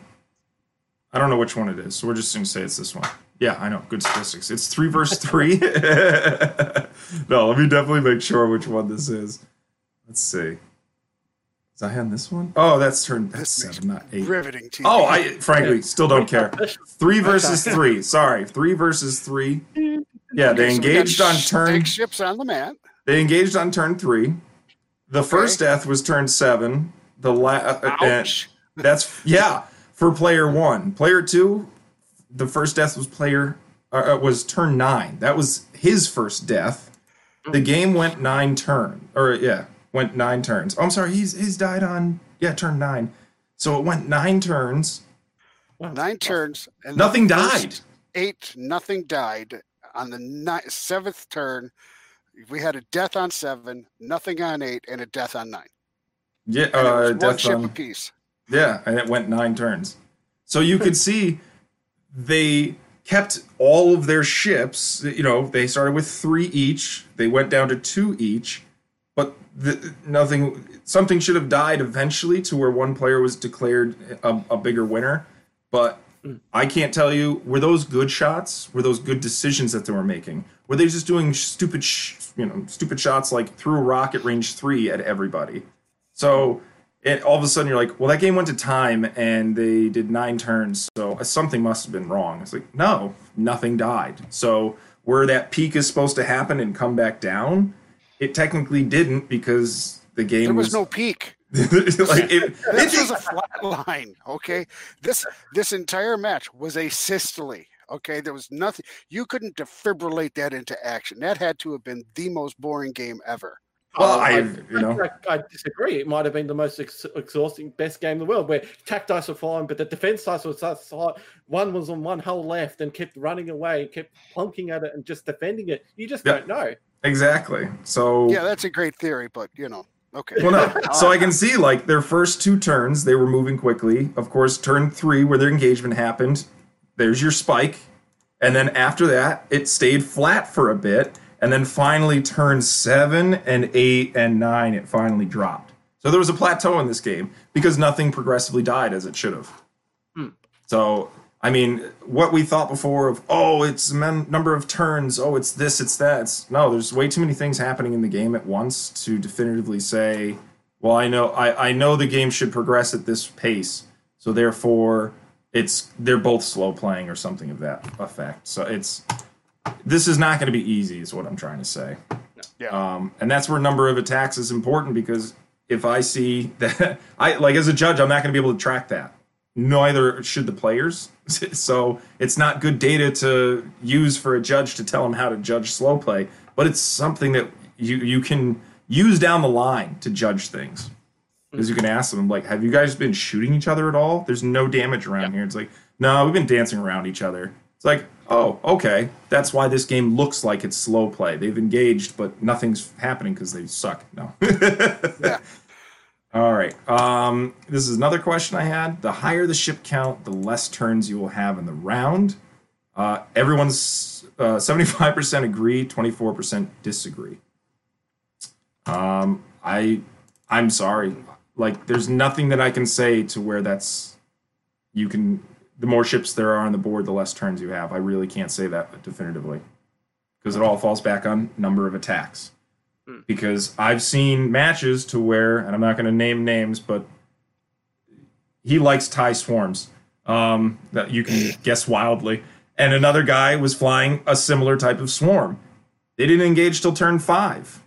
I don't know which one it is, so we're just going to say it's this one. Yeah, I know. Good statistics. It's three versus three. No, let me definitely make sure which one this is. Let's see. Is I on this one? Oh, that's turned. That's seven, not eight. Riveting T V. Oh, I frankly still don't care. Three versus three. Sorry. Three versus three. Yeah, they engaged on turn. Ships on the map. They engaged on turn three. The okay. first death was turn seven. The last, uh, that's yeah for player one. Player two, the first death was player uh, was turn nine. That was his first death. The game went nine turn or yeah went nine turns. Oh, I'm sorry, he's he's died on yeah turn nine. So it went nine turns. Nine turns. And nothing died. Eight. Nothing died on the ni- seventh turn. We had a death on seven, nothing on eight, and a death on nine. Yeah, and uh, it was one ship apiece. Yeah, and it went nine turns. So you could see they kept all of their ships. You know, they started with three each. They went down to two each, but the, nothing. Something should have died eventually, to where one player was declared a, a bigger winner. But I can't tell you, were those good shots? Were those good decisions that they were making? Were they just doing stupid, sh- you know, stupid shots, like threw a rock at range three at everybody? So it, all of a sudden you're like, well, that game went to time and they did nine turns, so something must have been wrong. It's like, no, nothing died. So where that peak is supposed to happen and come back down, it technically didn't, because the game there was, was no peak. like it, this was a flat line. Okay, this this entire match was a systole. Okay, there was nothing. You couldn't defibrillate that into action. That had to have been the most boring game ever. Well, um, I, I, you know. I, I disagree. It might have been the most ex exhausting, best game in the world, where attack dice were flying, but the defense dice was so high. One was on one hull left and kept running away, kept plunking at it and just defending it. You just yep. don't know. Exactly. So yeah, that's a great theory, but you know, okay. Well, no. So I can see like their first two turns, they were moving quickly. Of course, turn three, where their engagement happened, there's your spike. And then after that, it stayed flat for a bit. And then finally turn seven and eight and nine, it finally dropped. So there was a plateau in this game because nothing progressively died as it should have. Hmm. So, I mean, what we thought before of, oh, it's number of turns, oh, it's this, it's that. It's, no, there's way too many things happening in the game at once to definitively say, well, I know, I, I know the game should progress at this pace, so therefore it's they're both slow playing or something of that effect. So it's... This is not going to be easy, is what I'm trying to say. Yeah. Um, and that's where number of attacks is important, because if I see that, I like as a judge, I'm not going to be able to track that. Neither should the players. So it's not good data to use for a judge to tell them how to judge slow play, but it's something that you, you can use down the line to judge things. Because you can ask them, like, have you guys been shooting each other at all? There's no damage around yeah. here. It's like, no, we've been dancing around each other. It's like, oh, okay, that's why this game looks like it's slow play. They've engaged, but nothing's happening because they suck. No. yeah. All right. Um, this is another question I had. The higher the ship count, the less turns you will have in the round. Uh, everyone's uh, seventy-five percent agree, twenty-four percent disagree. Um, I, I'm sorry. Like, there's nothing that I can say to where that's you can... The more ships there are on the board, the less turns you have. I really can't say that definitively, because it all falls back on number of attacks. Mm. Because I've seen matches to where, and I'm not going to name names, but he likes tie swarms. Um, that you can guess wildly. And another guy was flying a similar type of swarm. They didn't engage till turn five.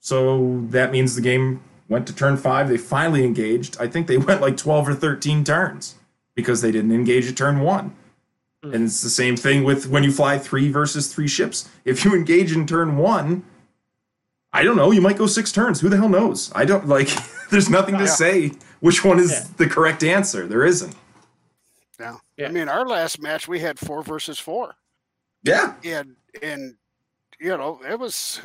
So that means the game went to turn five. They finally engaged. I think they went like twelve or thirteen turns, because they didn't engage at turn one. And it's the same thing with when you fly three versus three ships. If you engage in turn one, I don't know, you might go six turns. Who the hell knows? I don't, like, there's nothing to say which one is yeah. the correct answer. There isn't. No. Yeah. I mean, our last match, we had four versus four. Yeah. And, and you know, it was,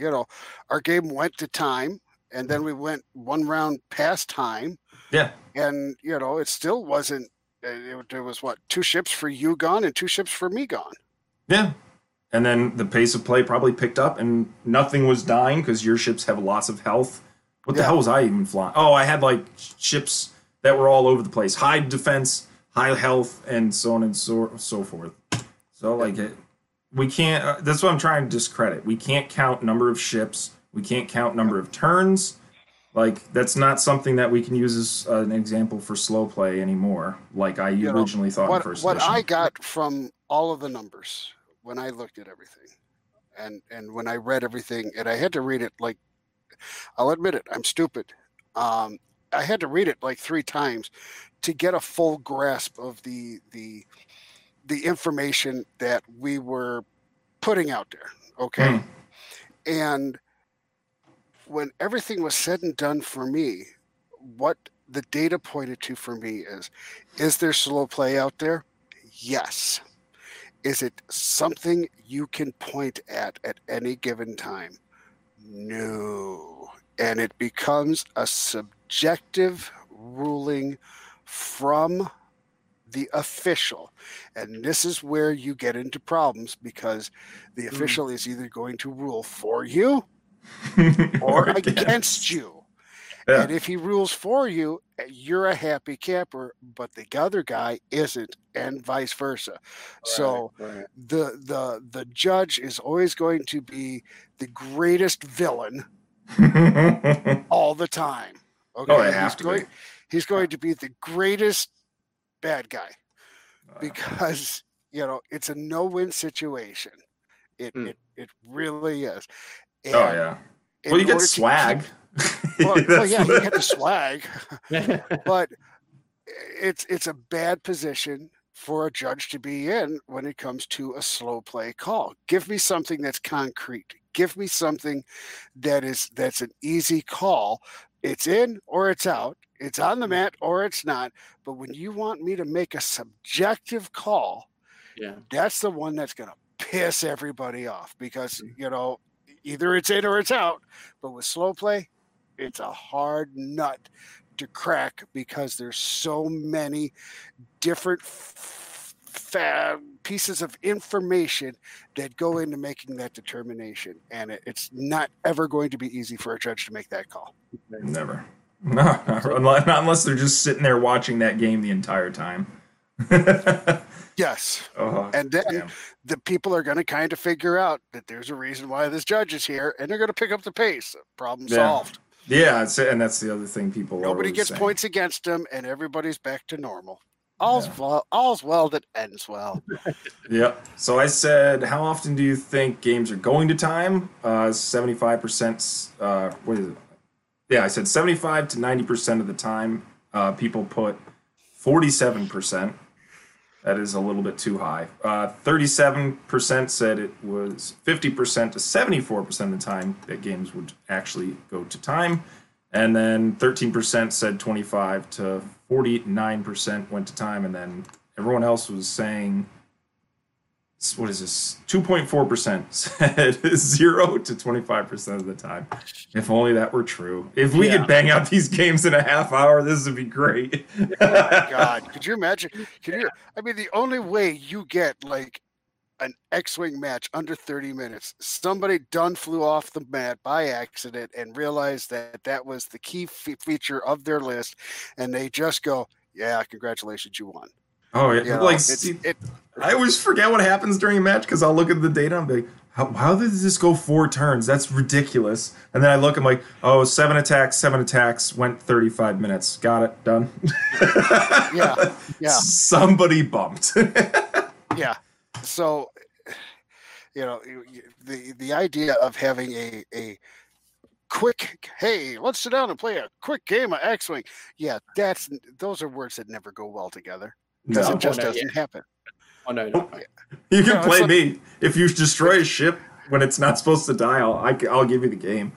you know, our game went to time, and then we went one round past time. Yeah. And, you know, it still wasn't, there was what, two ships for you gone and two ships for me gone. Yeah. And then the pace of play probably picked up and nothing was dying because your ships have lots of health. What yeah. the hell was I even flying? Oh, I had like ships that were all over the place. High defense, high health, and so on and so, so forth. So like it, we can't, uh, that's what I'm trying to discredit. We can't count number of ships. We can't count number of turns. Like, that's not something that we can use as uh, an example for slow play anymore, like I you originally know, thought what, in first What edition. I got from all of the numbers when I looked at everything and, and when I read everything, and I had to read it like, I'll admit it, I'm stupid. Um, I had to read it like three times to get a full grasp of the the the information that we were putting out there, okay? Mm. And... when everything was said and done for me, what the data pointed to for me is, is there slow play out there? Yes. Is it something you can point at at any given time? No. And it becomes a subjective ruling from the official. And this is where you get into problems, because the mm. official is either going to rule for you or against you. Yeah. And if he rules for you, you're a happy camper, but the other guy isn't, and vice versa. Right, so right. the the the judge is always going to be the greatest villain all the time. Okay. Oh, I have he's to going be. he's going to be the greatest bad guy. Because, you know, it's a no-win situation. It mm. it it really is. And oh yeah. Well, you get swag. Keep, well, well, yeah, you get the swag. But it's it's a bad position for a judge to be in when it comes to a slow play call. Give me something that's concrete. Give me something that is that's an easy call. It's in or it's out. It's on the mat or it's not. But when you want me to make a subjective call, yeah, that's the one that's going to piss everybody off, because, you know, either it's in or it's out. But with slow play, it's a hard nut to crack because there's so many different f f pieces of information that go into making that determination, and it, it's not ever going to be easy for a judge to make that call. Never. No, not, not unless they're just sitting there watching that game the entire time. Yes. Oh, and then damn. the people are going to kind of figure out that there's a reason why this judge is here, and they're going to pick up the pace. Problem yeah. solved. Yeah, it's, and that's the other thing people Nobody gets saying. points against them, and everybody's back to normal. All's, yeah. well, all's well that ends well. Yep. So I said, how often do you think games are going to time? Uh, seventy-five percent. Uh, what is it? Yeah, I said seventy-five to ninety percent of the time. Uh, people put forty-seven percent. That is a little bit too high. Uh, thirty-seven percent said it was fifty percent to seventy-four percent of the time that games would actually go to time. And then thirteen percent said twenty-five to forty-nine percent went to time. And then everyone else was saying, what is this? two point four percent said zero to twenty-five percent of the time. If only that were true. If we yeah. could bang out these games in a half hour, this would be great. Oh my God. Could you imagine? Could yeah. you, I mean, the only way you get like an X-Wing match under thirty minutes, somebody done flew off the mat by accident and realized that that was the key fe feature of their list. And they just go, yeah, congratulations, you won. Oh, yeah. You know, like, it's, see, it, I always forget what happens during a match because I'll look at the data and be like, how, how did this go four turns? That's ridiculous. And then I look, I'm like, oh, seven attacks, seven attacks, went thirty-five minutes. Got it, done. Yeah, yeah. Somebody bumped. Yeah. So, you know, the, the idea of having a, a quick, hey, let's sit down and play a quick game of X-Wing. Yeah, that's those are words that never go well together. Because no, it just oh, no, doesn't yeah. happen. Oh, no, no. You can no, play like, me. If you destroy a ship when it's not supposed to die, I'll, I, I'll give you the game.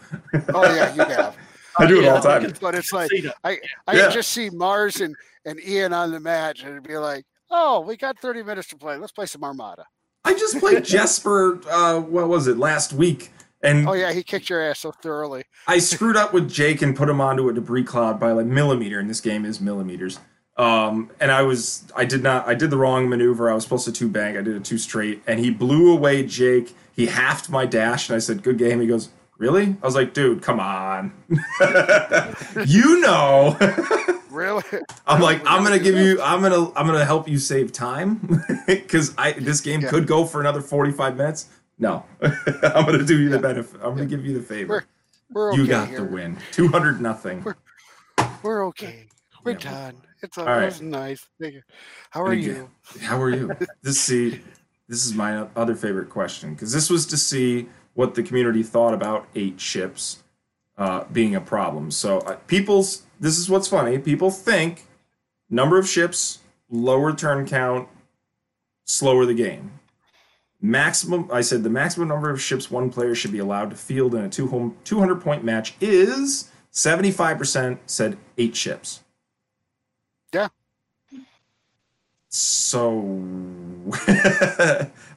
Oh, yeah, you have. I do yeah, it all the time. But it's like, I, I yeah. just see Mars and, and Ian on the match, and it'd be like, oh, we got thirty minutes to play. Let's play some Armada. I just played Jesper, uh, what was it, last week. And oh, yeah, he kicked your ass so thoroughly. I screwed up with Jake and put him onto a debris cloud by like millimeter, and this game is millimeters. Um, and I was, I did not, I did the wrong maneuver. I was supposed to two bank. I did a two straight and he blew away Jake. He halved my dash and I said, good game. He goes, really? I was like, dude, come on. You know, really? I'm like, I'm going to give you, I'm going to, I'm going to help you save time. Cause I, this game yeah. could go for another forty-five minutes. No, I'm going to do you yeah. the benefit. I'm going to yeah. give you the favor. We're, we're okay you got here. the win. two hundred nothing. We're, we're okay. We're yeah, done. We're, It's all right. nice. How are you? How are you? This see, this is my other favorite question because this was to see what the community thought about eight ships uh, being a problem. So uh, people's this is what's funny. People think number of ships, lower turn count, slower the game. Maximum. I said the maximum number of ships one player should be allowed to field in a two home two hundred point match is seventy five percent. Said eight ships. Yeah. So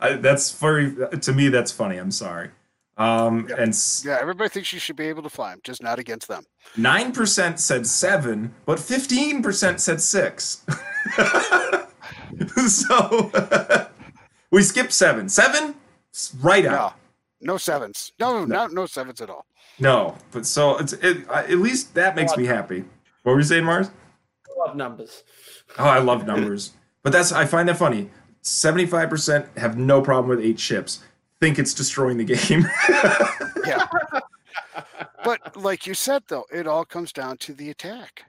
I, that's very to me. That's funny. I'm sorry. Um, yeah. And yeah, everybody thinks you should be able to fly them, just not against them. Nine percent said seven, but fifteen percent said six. So we skipped seven. Seven, right out. No, no sevens. No, no, not no sevens at all. No, but so it's it, uh, at least that makes me happy. What were you saying, Mars? Love numbers. Oh, I love numbers. But that's I find that funny. seventy-five percent have no problem with eight ships. Think it's destroying the game. Yeah. But like you said, though, it all comes down to the attack.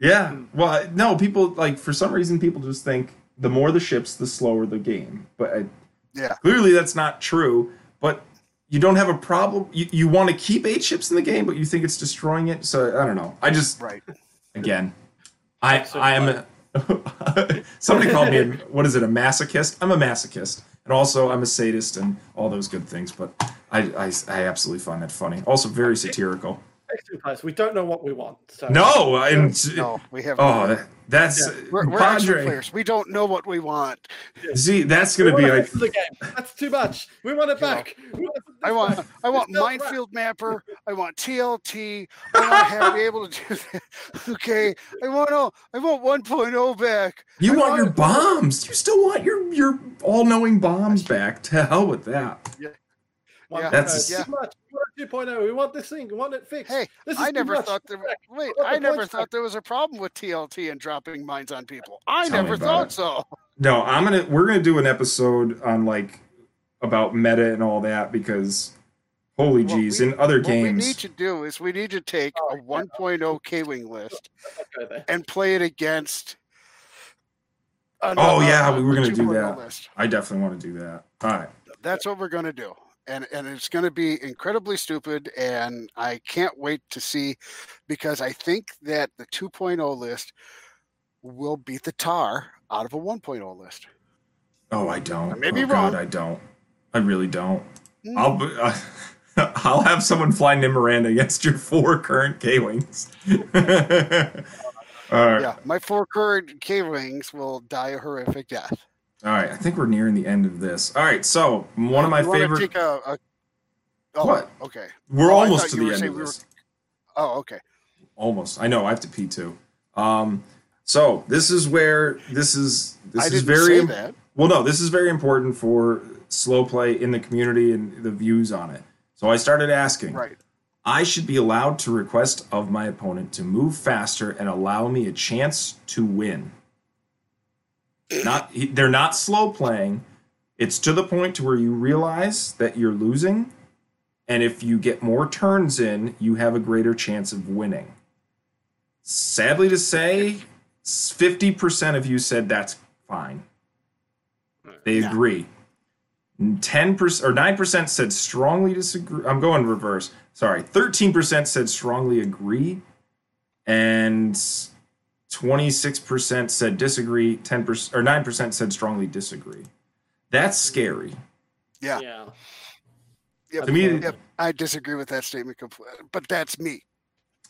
Yeah. Well, no, people like for some reason people just think the more the ships, the slower the game. But I, yeah, clearly that's not true. But you don't have a problem. You, you want to keep eight ships in the game, but you think it's destroying it. So I don't know. I just right again. I, I am a, Somebody called me, a, what is it, a masochist? I'm a masochist. And also, I'm a sadist and all those good things. But I, I, I absolutely find that funny. Also, very satirical. We don't know what we want. So. No, and no, we have. Oh, no. That's yeah. we're, we're action players. We don't know what we want. See, that's going to be like the game. That's too much. We want it back. You know, I want, back. I want, I want minefield mapper. I want T L T. I want to have, be able to do that. Okay, I want all. I want one point oh back. You want, want your bombs. You still want your your all-knowing bombs back. To hell with that. Yeah. Yeah. That's yeah. too much. We want two point oh. We want this thing. We want it fixed. Hey, this is I never much. thought there. Wait, I never thought there was a problem with T L T and dropping mines on people. I Tell never thought it. so. No, I'm gonna. We're gonna do an episode on like about meta and all that because holy well, geez, we, in other what games, what we need to do is we need to take oh, a one point oh K-wing list okay, and play it against. Another, oh yeah, we were gonna do that. List. I definitely want to do that. All right, that's what we're gonna do. And and it's going to be incredibly stupid, and I can't wait to see, because I think that the two point oh list will beat the tar out of a one point oh list. Oh, I don't. I may be oh, wrong. God, I don't. I really don't. Mm. I'll uh, I'll have someone fly Nimoranda against your four current K-wings. Right. Yeah, my four current K-wings will die a horrific death. All right, I think we're nearing the end of this. All right, so one of my you favorite. Take a, a... Oh, what? Okay. We're oh, almost to the end of we were... this. Oh, okay. Almost. I know. I have to pee too. Um. So this is where this is. This I is didn't very say that. Well, no, this is very important for slow play in the community and the views on it. So I started asking. Right. I should be allowed to request of my opponent to move faster and allow me a chance to win. Not they're not slow playing. It's to the point to where you realize that you're losing, and if you get more turns in, you have a greater chance of winning. Sadly to say, fifty percent of you said that's fine. They yeah. agree. ten percent or nine percent said strongly disagree. I'm going reverse. Sorry. thirteen percent said strongly agree, and twenty-six percent said disagree, ten percent or nine percent said strongly disagree. That's scary. Yeah. Yeah. Yep. To me, yep. I disagree with that statement completely, but that's me.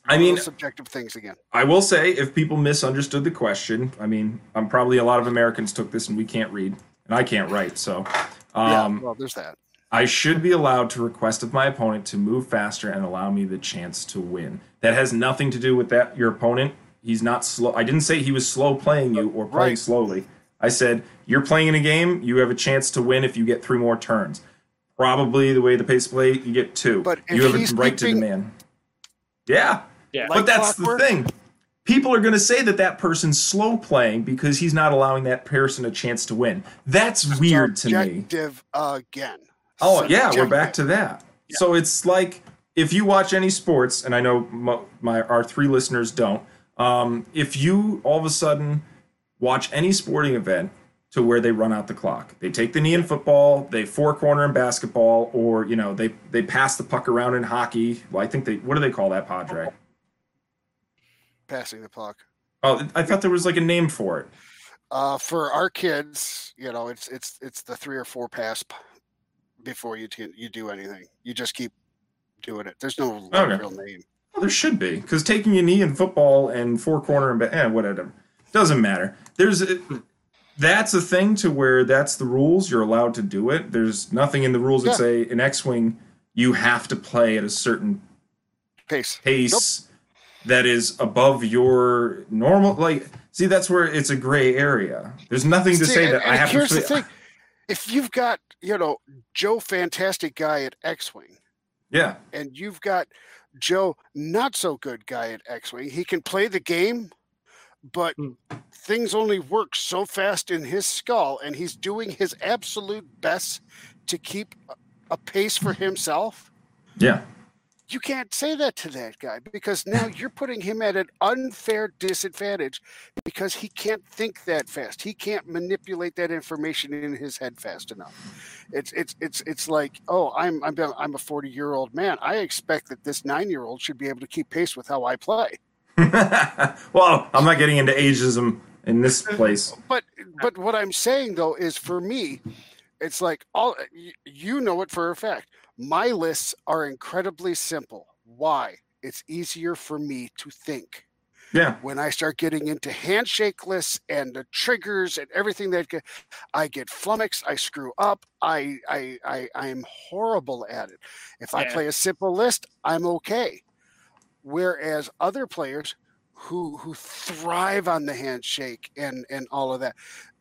I mean, subjective things again. I will say, if people misunderstood the question, I mean, I'm probably a lot of Americans took this and we can't read and I can't write. So, um, yeah, well, there's that. I should be allowed to request of my opponent to move faster and allow me the chance to win. That has nothing to do with that. Your opponent. He's not slow. I didn't say he was slow playing you or playing right. slowly. I said, you're playing in a game, you have a chance to win if you get three more turns. Probably the way the pace play, you get two. But you have a right keeping... to demand. Yeah. yeah. Like but that's clockwork. The thing. People are going to say that that person's slow playing because he's not allowing that person a chance to win. That's, that's weird to me. Again. Oh, subjective. Yeah, we're back to that. Yeah. So it's like if you watch any sports, and I know my, my our three listeners don't, Um, if you all of a sudden watch any sporting event to where they run out the clock, they take the knee in football, they four corner in basketball, or, you know, they, they pass the puck around in hockey. Well, I think they, what do they call that, Padre? Passing the puck. Oh, I thought there was like a name for it. Uh, for our kids, you know, it's, it's, it's the three or four pass before you, t- you do anything. You just keep doing it. There's no okay. real name. Well, there should be, because taking a knee in football and four corner and eh, whatever doesn't matter. There's a, that's a thing to where that's the rules. You're allowed to do it. There's nothing in the rules yeah. that say in X-Wing you have to play at a certain pace pace nope. that is above your normal. Like, see, that's where it's a gray area. There's nothing to see, say and, that and I have here's to. Here's the thing: if you've got you know Joe, fantastic guy at X-Wing, yeah, and you've got Joe, not so good guy at X-Wing. He can play the game, but mm. things only work so fast in his skull, and he's doing his absolute best to keep a pace for himself. Yeah. You can't say that to that guy because now you're putting him at an unfair disadvantage because he can't think that fast. He can't manipulate that information in his head fast enough. It's it's it's it's like, oh, I'm I'm I'm a forty-year-old man. I expect that this nine-year-old should be able to keep pace with how I play. Well, I'm not getting into ageism in this place. But but what I'm saying though is, for me, it's like, all you know it for a fact. My lists are incredibly simple. Why? It's easier for me to think. Yeah. When I start getting into handshake lists and the triggers and everything that get, I get flummoxed, I screw up, I I I I'm horrible at it. If yeah. I play a simple list, I'm okay. Whereas other players who who thrive on the handshake and and all of that,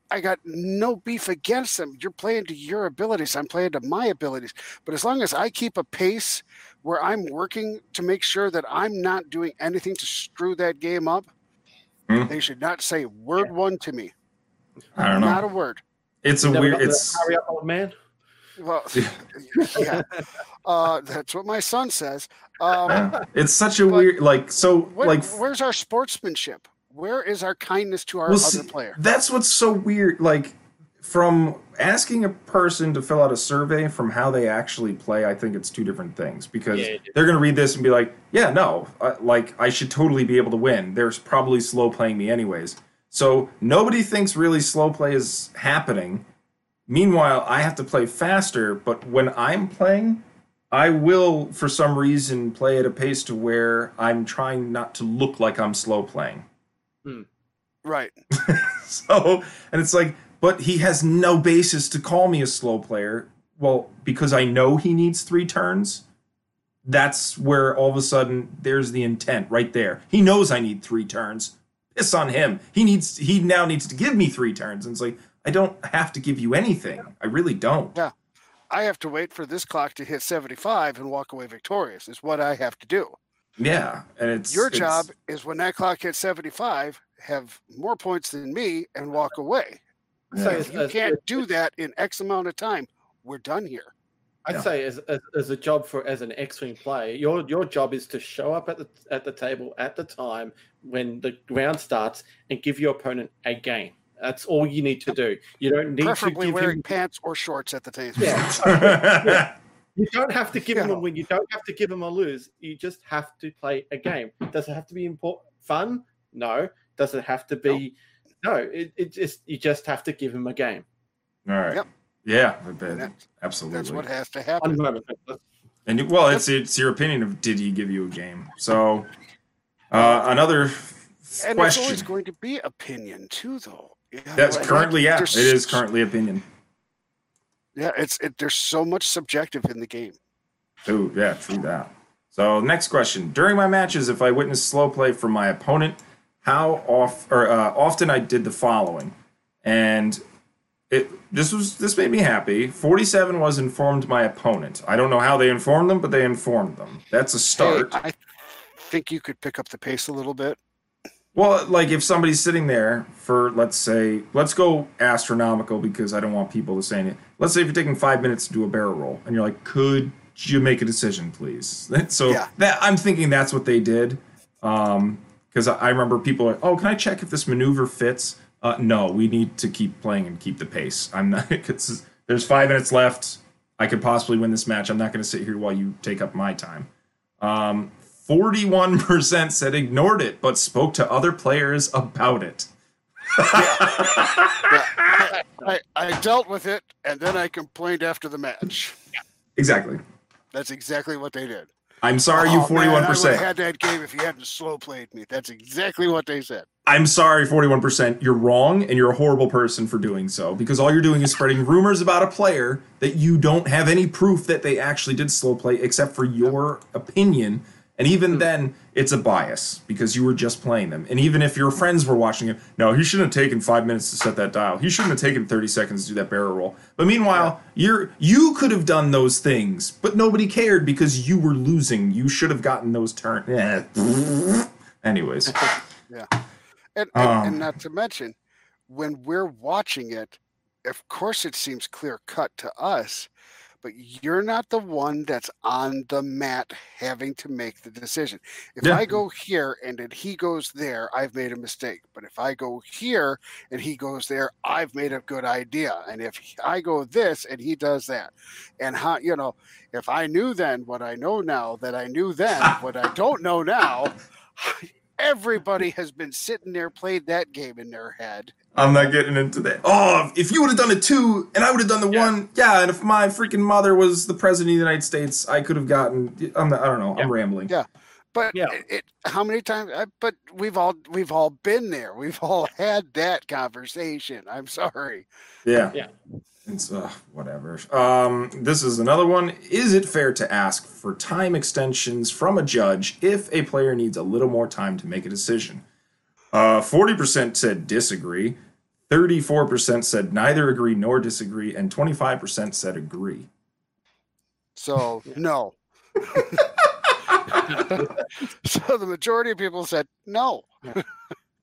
I got no beef against them. You're playing to your abilities. I'm playing to my abilities. But as long as I keep a pace where I'm working to make sure that I'm not doing anything to screw that game up, mm. they should not say word yeah. one to me. I don't know. Not a word. It's a weird... It's... Hurry up, old man. Well, yeah. Uh, that's what my son says. Um, it's such a weird... Like, so... Where, like, where's our sportsmanship? Where is our kindness to our well, other player? That's what's so weird. Like, from asking a person to fill out a survey from how they actually play, I think it's two different things. Because yeah, they're going to read this and be like, yeah, no, I, like, I should totally be able to win. They're probably slow playing me anyways. So nobody thinks really slow play is happening. Meanwhile, I have to play faster. But when I'm playing, I will, for some reason, play at a pace to where I'm trying not to look like I'm slow playing. Hmm. Right. So, and it's like, but he has no basis to call me a slow player. Well, because I know he needs three turns. That's where all of a sudden there's the intent right there. He knows I need three turns. Piss on him. He needs. He now needs to give me three turns. And it's like, I don't have to give you anything. I really don't. Yeah, I have to wait for this clock to hit seventy-five and walk away victorious. Is what I have to do. Yeah, and it's your job it's, is when that clock hits seventy-five, have more points than me and walk away. Yeah. Say, if you can't do that in X amount of time, we're done here. I'd yeah. say as, as as a job for as an X-wing player, your your job is to show up at the at the table at the time when the round starts and give your opponent a game. That's all you need to do. You don't need Preferably to give wearing him... pants or shorts at the table. Yeah. yeah. You don't have to give yeah. them a win. You don't have to give them a lose. You just have to play a game. Does it have to be important, fun? No. Does it have to be? No. no it, it just you just have to give them a game. All right. Yep. Yeah. That's, absolutely. That's what has to happen. And well, it's it's your opinion of did he give you a game? So uh, another and question. It's always going to be opinion too, though. You know, that's like, currently yeah. It is currently opinion. Yeah, it's it, there's so much subjective in the game. Oh, yeah, true that. So, next question. During my matches, if I witnessed slow play from my opponent, how off, or, uh, often I did the following. And it this was this made me happy. forty-seven was informed my opponent. I don't know how they informed them, but they informed them. That's a start. Hey, I think you could pick up the pace a little bit. Well, like if somebody's sitting there for, let's say, let's go astronomical because I don't want people to say anything. Let's say if you're taking five minutes to do a barrel roll and you're like, could you make a decision, please? So yeah. that, I'm thinking that's what they did. Because um, I, I remember people like, oh, can I check if this maneuver fits? Uh, no, we need to keep playing and keep the pace. I'm not. Cause there's five minutes left. I could possibly win this match. I'm not going to sit here while you take up my time. Um forty-one percent said ignored it, but spoke to other players about it. yeah. Yeah. I, I dealt with it, and then I complained after the match. Exactly. That's exactly what they did. I'm sorry oh, you forty-one percent. Man, I would have had that game if you hadn't slow played me. That's exactly what they said. I'm sorry, forty-one percent. You're wrong, and you're a horrible person for doing so, because all you're doing is spreading rumors about a player that you don't have any proof that they actually did slow play except for your opinion. And even then, it's a bias because you were just playing them. And even if your friends were watching it, no, he shouldn't have taken five minutes to set that dial. He shouldn't have taken thirty seconds to do that barrel roll. But meanwhile, yeah. you're, you could have done those things, but nobody cared because you were losing. You should have gotten those turns. Yeah. Anyways. yeah. And, and, um, and not to mention, when we're watching it, of course it seems clear cut to us. But you're not the one that's on the mat having to make the decision. If yeah. I go here and then he goes there, I've made a mistake. But if I go here and he goes there, I've made a good idea. And if I go this and he does that, and how, you know, if I knew then what I know now that I knew then what I don't know now, Everybody has been sitting there, played that game in their head. I'm not getting into that. Oh, if you would have done the two and I would have done the yeah. one, yeah, and if my freaking mother was the president of the United States, I could have gotten, I'm not, I don't know, yeah. I'm rambling. Yeah. But yeah. It, it, how many times? I, but we've all we've all been there. We've all had that conversation. I'm sorry. Yeah. Yeah. It's uh, whatever. Um, this is another one. Is it fair to ask for time extensions from a judge if a player needs a little more time to make a decision? Uh, forty percent said disagree. thirty-four percent said neither agree nor disagree, and twenty-five percent said agree. So no. So the majority of people said no.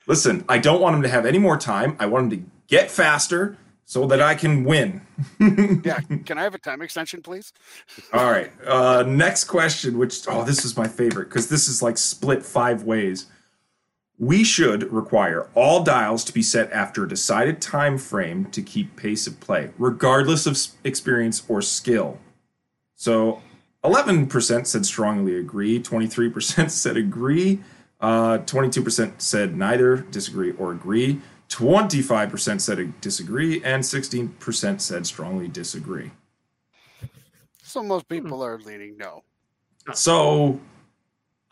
Listen, I don't want him to have any more time. I want him to get faster so that I can win. Yeah. Can I have a time extension, please? All right. Uh, next question, which, oh, this is my favorite because this is like split five ways. We should require all dials to be set after a decided time frame to keep pace of play, regardless of experience or skill. So eleven percent said strongly agree, twenty-three percent said agree, uh, twenty-two percent said neither, disagree, or agree, twenty-five percent said disagree, and sixteen percent said strongly disagree. So most people are leaning no. So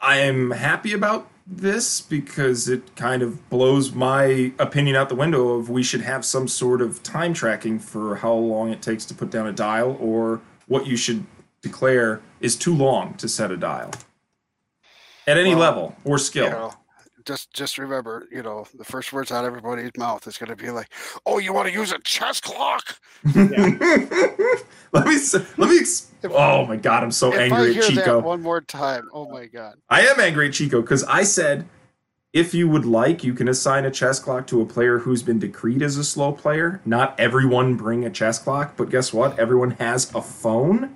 I am happy about this because it kind of blows my opinion out the window of we should have some sort of time tracking for how long it takes to put down a dial or what you should declare is too long to set a dial at any well, level or skill. You know, just just remember, you know, the first words out of everybody's mouth is going to be like, "Oh, you want to use a chess clock?" Yeah. let me let me. Exp- if, oh my God, I'm so if angry I hear at Chico. That one more time. Oh my God, I am angry at Chico because I said, if you would like, you can assign a chess clock to a player who's been decreed as a slow player. Not everyone bring a chess clock, but guess what? Everyone has a phone.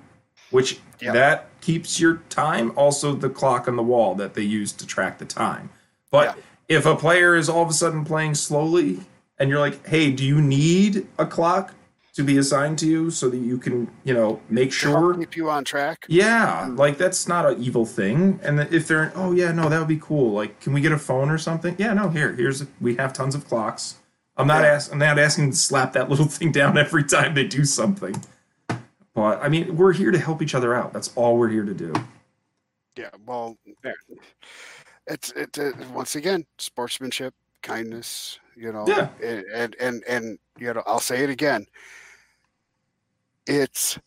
Which, yep. That keeps your time, also the clock on the wall that they use to track the time. But yeah. If a player is all of a sudden playing slowly, and you're like, hey, do you need a clock to be assigned to you so that you can, you know, make sure? Keep you on track? Yeah, like, that's not an evil thing. And if they're, oh, yeah, no, that would be cool. Like, can we get a phone or something? Yeah, no, here, here's, a, we have tons of clocks. I'm not, yeah. ask, I'm not asking to slap that little thing down every time they do something. But, I mean, we're here to help each other out. That's all we're here to do. Yeah, well, it's it, it once again, sportsmanship, kindness, you know. Yeah. And, and, and, and, you know, I'll say it again. It's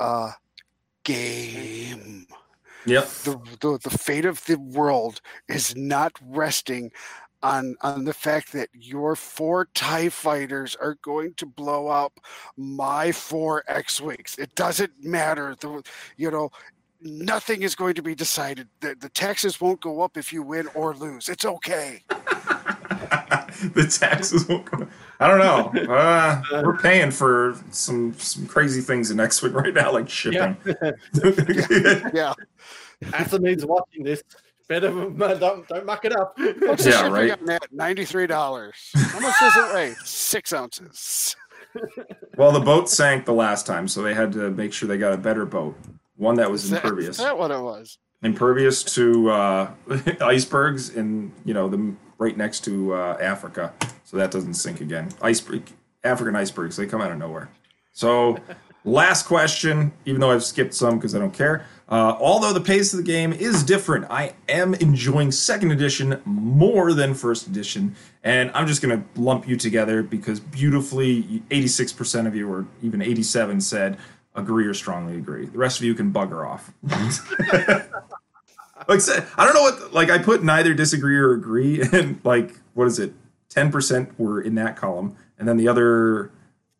a game. Yep. The, the, the fate of the world is not resting on on the fact that your four TIE fighters are going to blow up my four X-Wings. It doesn't matter. The, you know, nothing is going to be decided. The, the taxes won't go up if you win or lose. It's okay. The taxes won't go up. I don't know. Uh, we're paying for some, some crazy things in X-Wing right now, like shipping. Yeah. yeah. yeah. Anthony's watching this. Better don't don't muck it up. What's the yeah, right. Ninety-three dollars. How much does it weigh? Six ounces. Well, the boat sank the last time, so they had to make sure they got a better boat, one that was is impervious. That, is that what it was? Impervious to uh, icebergs, and you know them right next to uh, Africa, so that doesn't sink again. Iceberg, African icebergs, they come out of nowhere. So. Last question, even though I've skipped some because I don't care. Uh, although the pace of the game is different, I am enjoying second edition more than first edition. And I'm just going to lump you together because beautifully eighty-six percent of you, or even eighty-seven, said agree or strongly agree. The rest of you can bugger off. Like I don't know what, like I put neither disagree or agree. And like, what is it? ten percent were in that column. And then the other,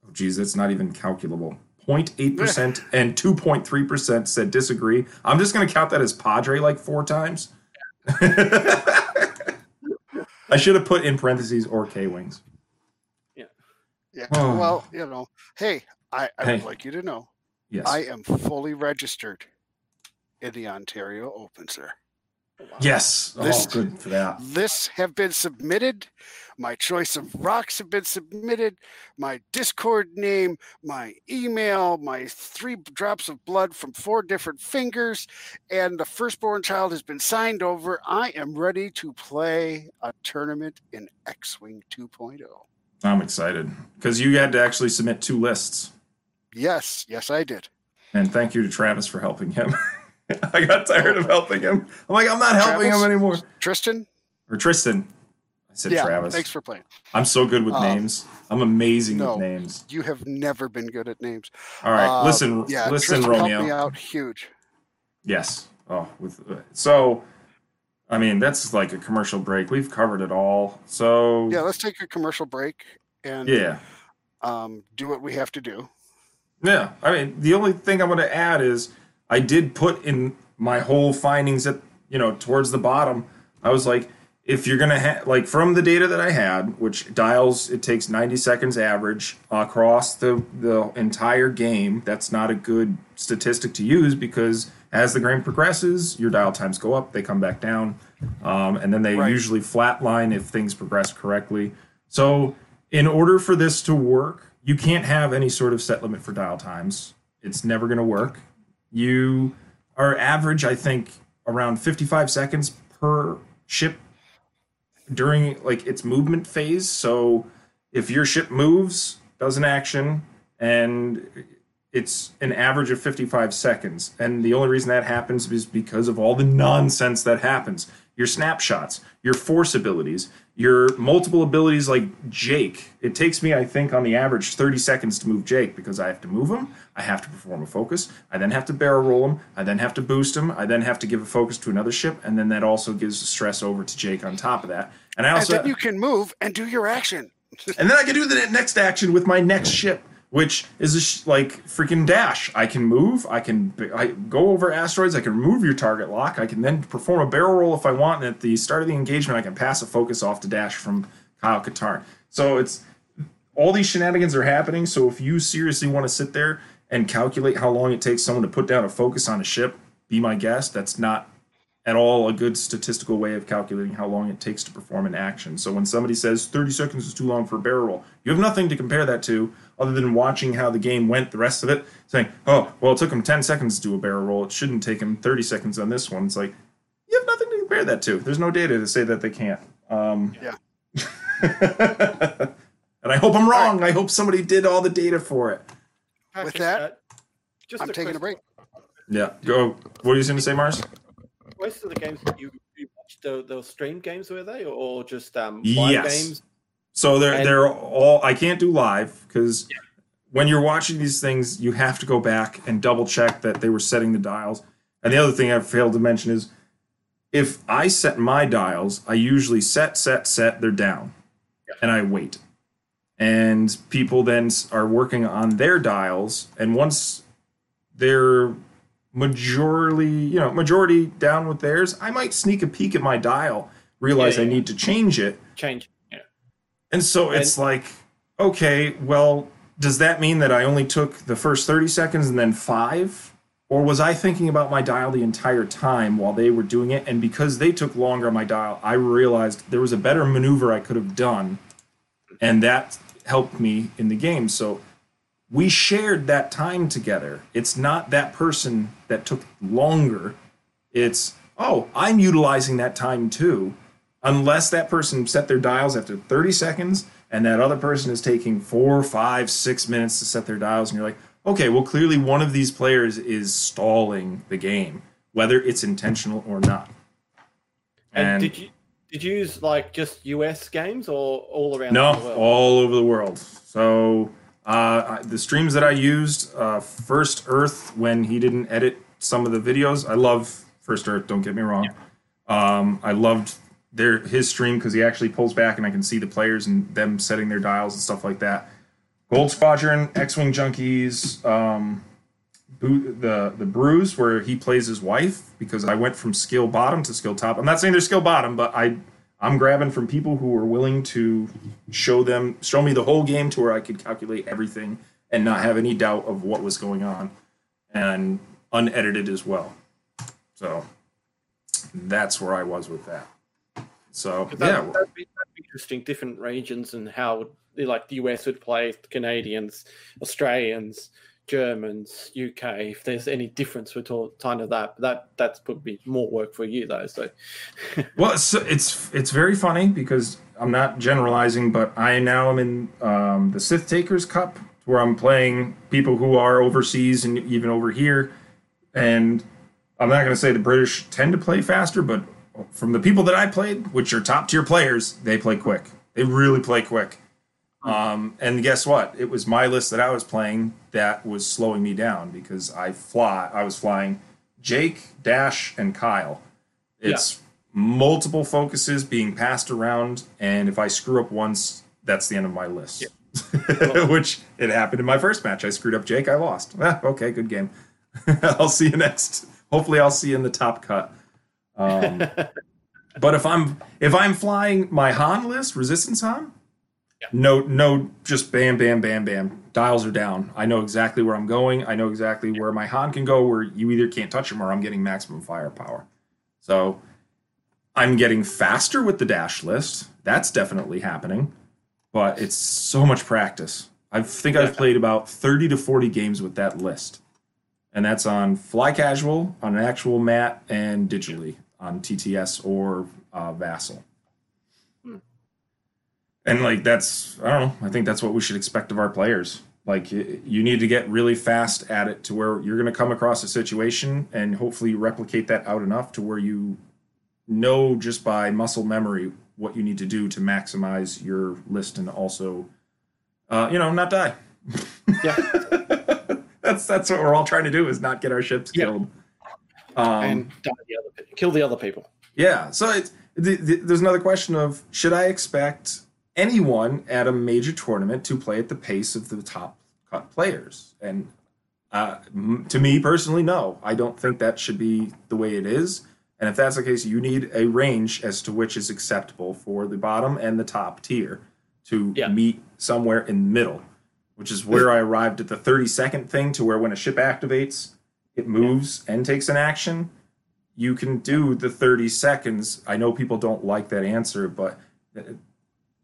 oh geez, that's not even calculable. zero point eight percent and two point three percent said disagree. I'm just going to count that as Padre like four times. I should have put in parentheses or K-Wings. Yeah. Yeah. Oh. Well, you know, hey, I, I hey. would like you to know. Yes. I am fully registered in the Ontario Open, sir. Yes. This, oh, good for that. This have been submitted. My choice of rocks have been submitted. My Discord name, my email, my three drops of blood from four different fingers, and the firstborn child has been signed over. I am ready to play a tournament in X-Wing two point oh. I'm excited because you had to actually submit two lists. Yes. Yes, I did. And thank you to Travis for helping him. I got tired of helping him. I'm like, I'm not Travis, helping him anymore. Tristan? Or Tristan. I said yeah, Travis. Thanks for playing. I'm so good with um, names. I'm amazing no, with names. You have never been good at names. All right. Uh, listen, yeah, listen, Tristan Romeo. Helped me out huge. Yes. Oh, with uh, so, I mean, that's like a commercial break. We've covered it all. So yeah, let's take a commercial break and yeah, um, do what we have to do. Yeah. I mean, the only thing I want to add is I did put in my whole findings at, you know, towards the bottom. I was like, if you're going to have, like, from the data that I had, which dials, it takes ninety seconds average across the, the entire game. That's not a good statistic to use because as the game progresses, your dial times go up, they come back down. Um, and then they right. usually flatline if things progress correctly. So in order for this to work, you can't have any sort of set limit for dial times. It's never going to work. You are average, I think, around fifty-five seconds per ship during like its movement phase. So if your ship moves, does an action, and it's an average of fifty-five seconds. And the only reason that happens is because of all the nonsense that happens. Your snapshots, your force abilities, your multiple abilities like Jake. It takes me, I think, on the average thirty seconds to move Jake because I have to move him, I have to perform a focus, I then have to barrel roll him, I then have to boost him, I then have to give a focus to another ship, and then that also gives stress over to Jake on top of that. And I also and then you can move and do your action. And then I can do the next action with my next ship, which is a sh- like freaking Dash. I can move, I can I go over asteroids, I can remove your target lock, I can then perform a barrel roll if I want, and at the start of the engagement I can pass a focus off to Dash from Kyle Katarn. So it's all these shenanigans are happening, so if you seriously want to sit there and calculate how long it takes someone to put down a focus on a ship, be my guest, that's not at all a good statistical way of calculating how long it takes to perform an action. So when somebody says thirty seconds is too long for a barrel roll, you have nothing to compare that to other than watching how the game went the rest of it, saying, oh, well, it took him ten seconds to do a barrel roll. It shouldn't take him thirty seconds on this one. It's like, you have nothing to compare that to. There's no data to say that they can't. Um, yeah. And I hope I'm wrong. I hope somebody did all the data for it. With that, just I'm taking a break. Yeah. Go. What are you going to say, Mars? Most of the games that you, you watched, the, the stream games, were they? Or just um, live yes. games? So they're, they're all, I can't do live because yeah. when you're watching these things, you have to go back and double check that they were setting the dials. And the other thing I failed to mention is if I set my dials, I usually set, set, set, they're down yeah. and I wait. And people then are working on their dials. And once they're majorly, you know, majority down with theirs, I might sneak a peek at my dial, realize yeah, yeah, I need yeah. to change it. Change And so it's like, okay, well, does that mean that I only took the first thirty seconds and then five? Or was I thinking about my dial the entire time while they were doing it? And because they took longer on my dial, I realized there was a better maneuver I could have done. And that helped me in the game. So we shared that time together. It's not that person that took longer. It's, oh, I'm utilizing that time too. Unless that person set their dials after thirty seconds and that other person is taking four, five, six minutes to set their dials. And you're like, okay, well, clearly one of these players is stalling the game, whether it's intentional or not. And, and did you did you use like just U S games or all around no, the world? No, all over the world. So uh, the streams that I used, uh, First Earth, when he didn't edit some of the videos. I love First Earth, don't get me wrong. Yeah. Um, I loved... Their, his stream because he actually pulls back and I can see the players and them setting their dials and stuff like that. Gold Squadron, X-Wing Junkies, um, the the Brews where he plays his wife because I went from skill bottom to skill top. I'm not saying they're skill bottom, but I I'm grabbing from people who are willing to show them show me the whole game to where I could calculate everything and not have any doubt of what was going on, and unedited as well. So that's where I was with that. So that, yeah, that'd be, that'd be interesting. Different regions and how, like, the U S would play Canadians, Australians, Germans, U K. If there's any difference between kind of that, that that's would be more work for you though. So, well, it's, it's it's very funny because I'm not generalizing, but I now am in um, the Sith Takers Cup where I'm playing people who are overseas and even over here, and I'm not going to say the British tend to play faster, but from the people that I played, which are top-tier players, they play quick. They really play quick. Um, and guess what? It was my list that I was playing that was slowing me down because I fly. I was flying Jake, Dash, and Kyle. It's yeah. multiple focuses being passed around, and if I screw up once, that's the end of my list. Yeah. Which, it happened in my first match. I screwed up Jake. I lost. Ah, okay, good game. I'll see you next. Hopefully I'll see you in the top cut. Um, but if I'm if I'm flying my Han list, Resistance Han, yeah. no, no, just bam, bam, bam, bam. Dials are down. I know exactly where I'm going. I know exactly yeah. where my Han can go, where you either can't touch him or I'm getting maximum firepower. So I'm getting faster with the Dash list. That's definitely happening. But it's so much practice. I think I've played about thirty to forty games with that list. And that's on Fly Casual, on an actual mat, and digitally on T T S or uh, Vassal. Hmm. And, like, that's, I don't know, I think that's what we should expect of our players. Like, you need to get really fast at it to where you're going to come across a situation and hopefully replicate that out enough to where you know just by muscle memory what you need to do to maximize your list and also, uh, you know, not die. Yeah. That's that's what we're all trying to do, is not get our ships yeah. killed. Um, and die the other, kill the other people. Yeah. So it's, the, the, there's another question of, should I expect anyone at a major tournament to play at the pace of the top cut players? And uh, to me personally, no. I don't think that should be the way it is. And if that's the case, you need a range as to which is acceptable for the bottom and the top tier to yeah. meet somewhere in the middle. Which is where I arrived at the thirty second thing, to where when a ship activates, it moves yeah. and takes an action. You can do the thirty seconds. I know people don't like that answer, but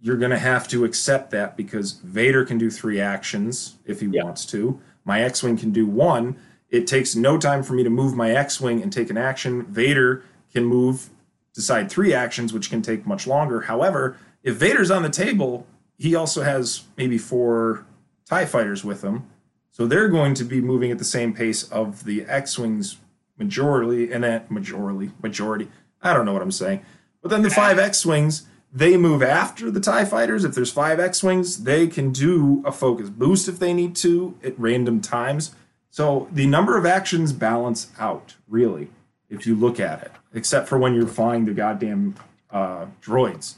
you're going to have to accept that because Vader can do three actions if he yeah. wants to. My X-Wing can do one. It takes no time for me to move my X-Wing and take an action. Vader can move, decide three actions, which can take much longer. However, if Vader's on the table, he also has maybe four TIE fighters with them, so they're going to be moving at the same pace of the X-Wings majorly, and that majorly, majority, I don't know what I'm saying. But then the five X-Wings, they move after the TIE fighters. If there's five X-Wings, they can do a focus boost if they need to at random times. So the number of actions balance out, really, if you look at it, except for when you're flying the goddamn uh, droids.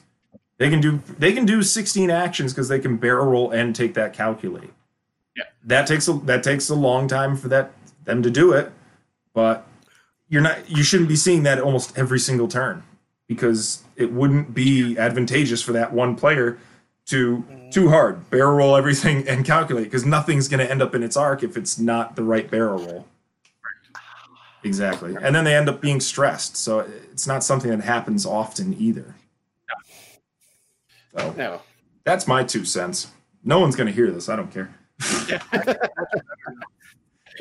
They can do they can do sixteen actions because they can barrel roll and take that calculate. Yeah, that takes a, that takes a long time for that them to do it, but you're not you shouldn't be seeing that almost every single turn because it wouldn't be advantageous for that one player to too hard barrel roll everything and calculate because nothing's going to end up in its arc if it's not the right barrel roll. Exactly, and then they end up being stressed. So it's not something that happens often either. So, no, that's my two cents. No one's going to hear this. I don't care.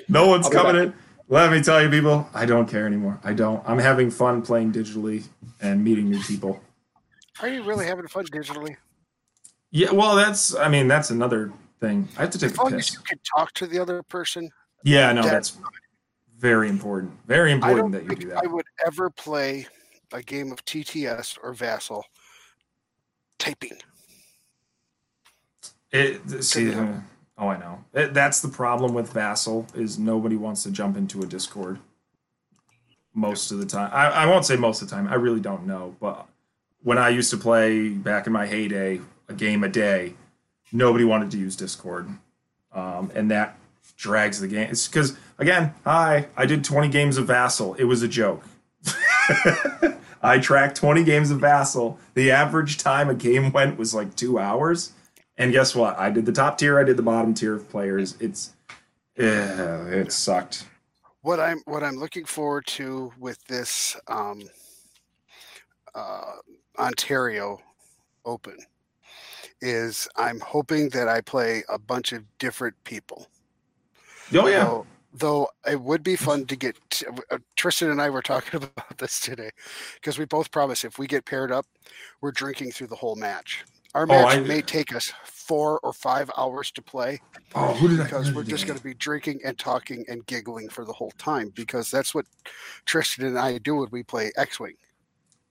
No one's coming in. Let me tell you, people, I don't care anymore. I don't. I'm having fun playing digitally and meeting new people. Are you really having fun digitally? Yeah. Well, that's. I mean, that's another thing. I have to take as a long piss. As you can talk to the other person. Yeah. No, that's, that's very important. Very important I don't that you think do that. I would ever play a game of T T S or Vassal typing. It, see, uh, oh, I know. It, that's the problem with Vassal, is nobody wants to jump into a Discord most of the time. I, I won't say most of the time. I really don't know. But when I used to play back in my heyday, a game a day, nobody wanted to use Discord. Um, and that drags the game. It's because, again, hi, I did twenty games of Vassal. It was a joke. I tracked twenty games of Vassal. The average time a game went was like two hours. And guess what? I did the top tier. I did the bottom tier of players. It's, uh, it sucked. What I'm what I'm looking forward to with this um, uh, Ontario Open is I'm hoping that I play a bunch of different people. Oh, yeah. So, though it would be fun to get uh, Tristan and I were talking about this today because we both promise if we get paired up, we're drinking through the whole match. Our match oh, I, may take us four or five hours to play oh, who did because I, who we're did just going to be drinking and talking and giggling for the whole time because that's what Tristan and I do when we play X-Wing.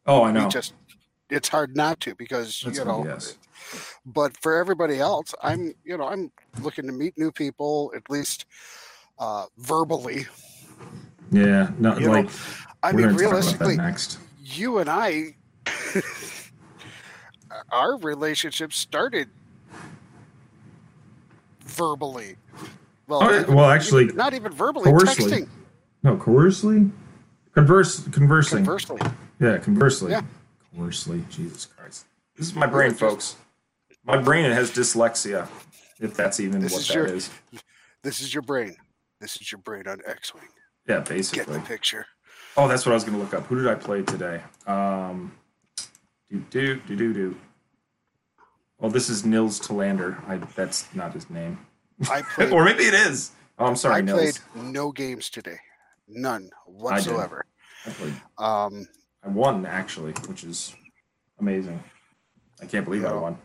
Oh, I know. We just it's hard not to because that's you know. Funny, yes. But for everybody else, I'm you know I'm looking to meet new people at least. Uh, verbally, yeah, no, you like know, I mean, realistically, next. You and I, our relationship started verbally. Well, oh, even, well, actually, even, not even verbally, coarsely. Texting. No, coercely, converse, conversing, conversely, yeah, conversely, yeah. Coarsely. Jesus Christ, this is my brain, just, folks. My brain has dyslexia, if that's even what is that your, is. This is your brain. This is your brain on X-Wing. Yeah, basically. Get the picture. Oh, that's what I was going to look up. Who did I play today? Um, do, do, do, do, do. Oh, this is Nils Talander. I That's not his name. I played, or maybe it is. Oh, I'm sorry, I Nils. Played no games today. None whatsoever. I, I played. Um, I won, actually, which is amazing. I can't believe you know, I won.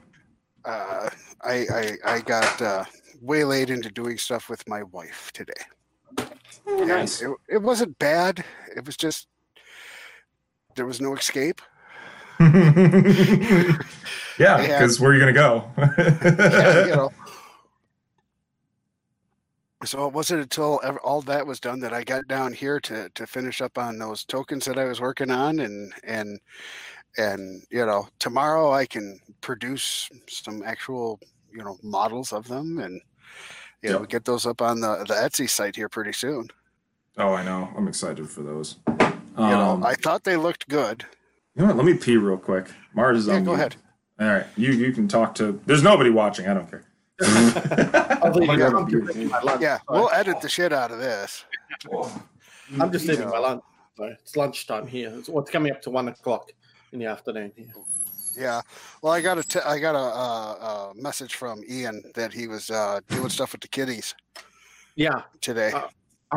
Uh, I, I, I got... Uh, waylaid into doing stuff with my wife today. Oh, nice. It, it wasn't bad. It was just there was no escape. Yeah, because where are you gonna go? Yeah, you know. So it wasn't until all that was done that I got down here to to finish up on those tokens that I was working on, and and and you know tomorrow I can produce some actual you know models of them and you yep. know get those up on the, the Etsy site here pretty soon. Oh, I know. I'm excited for those. Um, you know, I thought they looked good. You know what? Let me pee real quick. Mars is yeah, on. Go me. Ahead. All right, you you can talk to. There's nobody watching. I don't care. Yeah, we'll edit the shit out of this. I'm just leaving my lunch. Sorry. It's lunchtime here. It's, it's coming up to one o'clock in the afternoon here. Yeah, well, I got a t- I got a, uh, a message from Ian that he was uh, doing stuff with the kiddies. Yeah, today. Uh,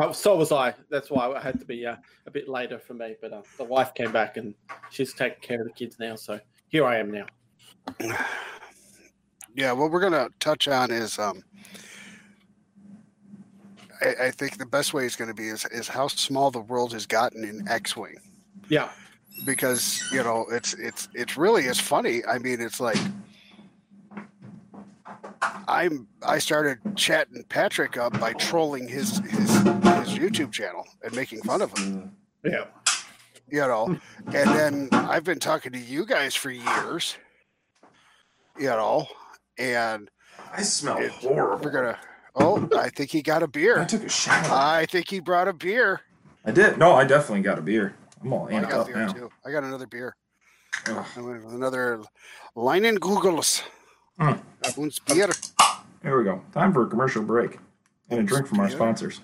oh, so was I. That's why I had to be uh, a bit later for me. But uh, the wife came back and she's taking care of the kids now. So here I am now. Yeah, what we're gonna touch on is um, I-, I think the best way it's gonna be is is how small the world has gotten in X-Wing. Yeah. Because you know it's it's it's really is funny. I mean, it's like I'm I started chatting Patrick up by trolling his his, his YouTube channel and making fun of him. Yeah, you know, and then I've been talking to you guys for years. You know, and I smell it, horrible. We're gonna. Oh, I think he got a beer. I took a shower. I think he brought a beer. I did. No, I definitely got a beer. I'm all oh, I got beer now. Too. I got another beer. Ugh. Another Leinenkugel's. Mm. Beer. There we go. Time for a commercial break and a drink from our sponsors.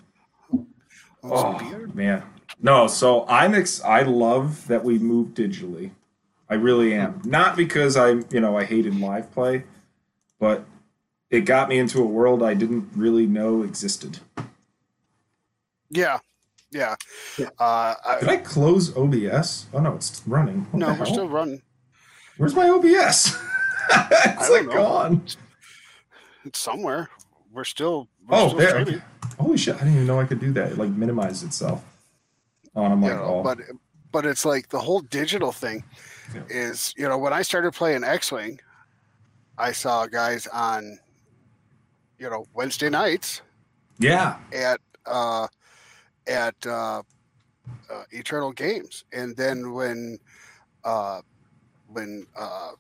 Oh man, no. So I'm ex- I love that we moved digitally. I really am. Not because I, you know, I hated live play, but it got me into a world I didn't really know existed. Yeah. Yeah. yeah. Uh, I, Did I close O B S? Oh, no, it's running. What no, we're still running. Where's my O B S? It's I like gone. It's somewhere. We're still. We're oh, still there. Okay. Holy shit. I didn't even know I could do that. It like minimized itself. Oh, and I'm like, you know, oh. But, but it's like the whole digital thing yeah. is, you know, when I started playing X-Wing, I saw guys on, you know, Wednesday nights. Yeah. At, uh, at uh, uh, Eternal Games, and then when uh, when uh,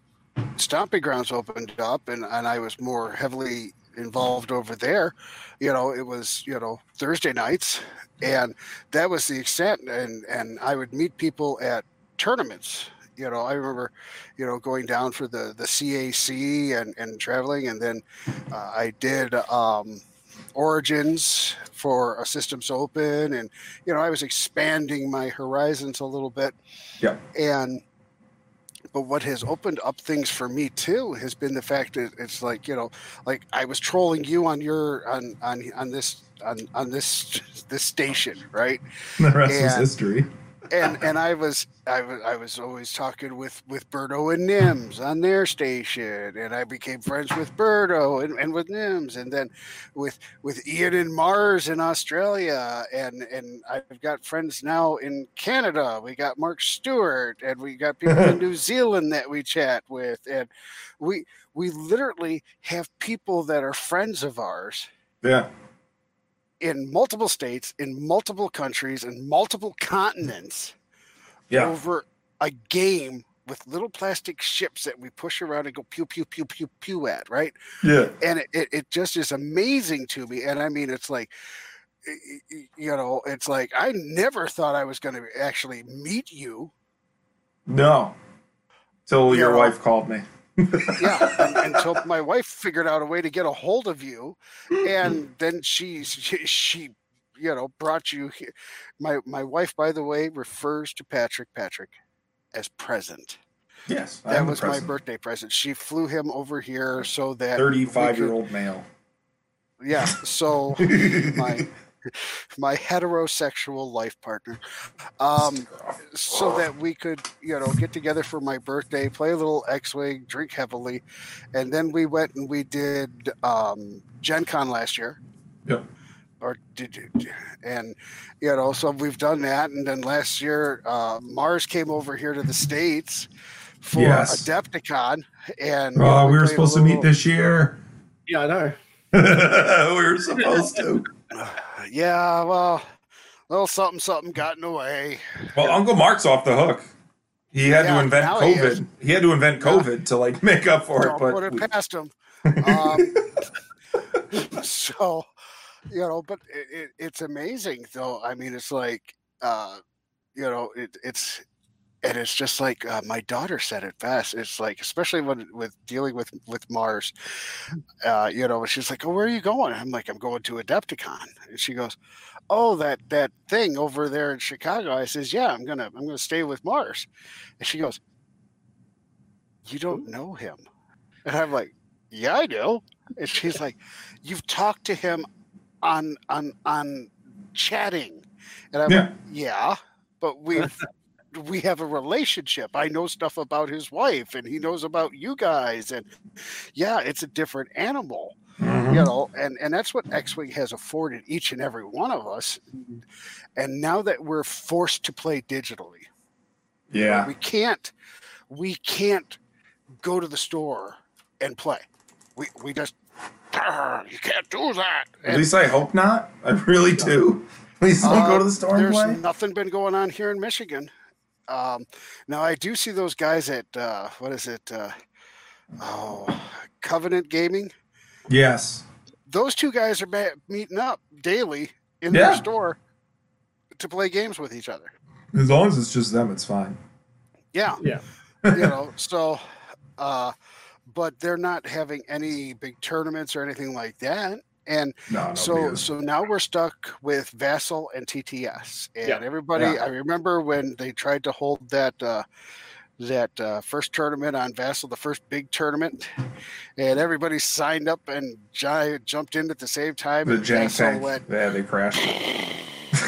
Stomping Grounds opened up, and, and I was more heavily involved over there, you know, it was you know Thursday nights, and that was the extent. And, and I would meet people at tournaments. You know, I remember, you know, going down for the, the C A C and, and traveling, and then uh, I did. Um, Origins for a Systems Open, and you know I was expanding my horizons a little bit. Yeah. And But what has opened up things for me too has been the fact that it's like, you know, like I was trolling you on your on on on this on on this this station, right? The rest and, is history. And and I was I was I was always talking with with Birdo and Nims on their station, and I became friends with Birdo and, and with Nims, and then with with Ian and Mars in Australia, and and I've got friends now in Canada. We got Mark Stewart, and we got people in New Zealand that we chat with, and we we literally have people that are friends of ours. Yeah. In multiple states, in multiple countries, in multiple continents, yeah. over a game with little plastic ships that we push around and go pew, pew, pew, pew, pew at, right? Yeah. And it, it just is amazing to me. And I mean, it's like, you know, it's like, I never thought I was going to actually meet you. No. Till your wife wife called me. Yeah, until my wife figured out a way to get a hold of you, and then she, she, she you know, brought you here. My my wife, by the way, refers to Patrick Patrick as present. Yes, that I'm was my birthday present. She flew him over here so that thirty-five-year-old male. Yeah, so my my heterosexual life partner, um, so that we could, you know, get together for my birthday, play a little X-Wing, drink heavily. And then we went and we did um, Gen Con last year. Yep. Or did you? And, you know, so we've done that. And then last year, uh, Mars came over here to the States for yes. Adepticon. And oh, you know, we, we were supposed little... to meet this year. Yeah, I know. We were supposed to. Yeah, well, a little something, something got in the way. Well, Uncle Mark's off the hook. He had yeah, to invent COVID. He, he had to invent COVID yeah. to like make up for Don't it. But put it we... past him. Um, so, you know, but it, it, it's amazing, though. I mean, it's like, uh, you know, it, it's and it's just like uh, my daughter said it best. It's like, especially when with dealing with with Mars, uh, you know, she's like, "Oh, where are you going?" I'm like, "I'm going to Adepticon," and she goes, "Oh, that that thing over there in Chicago." I says, "Yeah, I'm gonna I'm gonna stay with Mars," and she goes, "You don't know him," and I'm like, "Yeah, I do," and she's like, "You've talked to him on on on chatting," and I'm yeah. like, "Yeah, but we've." We have a relationship. I know stuff about his wife and he knows about you guys. And yeah, it's a different animal, mm-hmm. you know, and, and that's what X-Wing has afforded each and every one of us. And now that we're forced to play digitally, yeah, we can't, we can't go to the store and play. We, we just, you can't do that. And, at least I hope not. I really do. At least don't uh, go to the store and play. There's nothing been going on here in Michigan. Um, now I do see those guys at, uh, what is it? Uh, oh, Covenant Gaming. Yes. Those two guys are ba- meeting up daily in yeah. their store to play games with each other. As long as it's just them, it's fine. Yeah. Yeah. You know, so, uh, but they're not having any big tournaments or anything like that. And no, no, so man. so now we're stuck with Vassal and T T S. And yeah. everybody, yeah. I remember when they tried to hold that uh, that uh, first tournament on Vassal, the first big tournament, and everybody signed up and j- jumped in at the same time. The Gen Con went. Yeah, they crashed.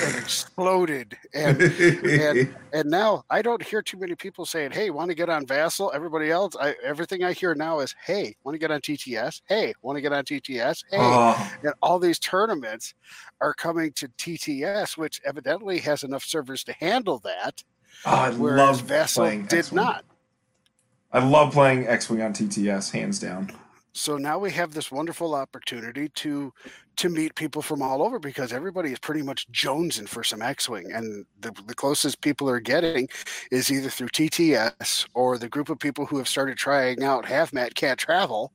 And exploded. And, and and now I don't hear too many people saying, "Hey, want to get on Vassal?" Everybody else, I, everything I hear now is, "Hey, want to get on T T S? Hey, want to get on T T S? Hey." Oh. And all these tournaments are coming to T T S, which evidently has enough servers to handle that. Oh, I love Vassal playing did X-Wing. Not. I love playing X-Wing on T T S, hands down. So now we have this wonderful opportunity to to meet people from all over because everybody is pretty much jonesing for some X-Wing. And the, the closest people are getting is either through T T S or the group of people who have started trying out Half-Mat Can't Travel,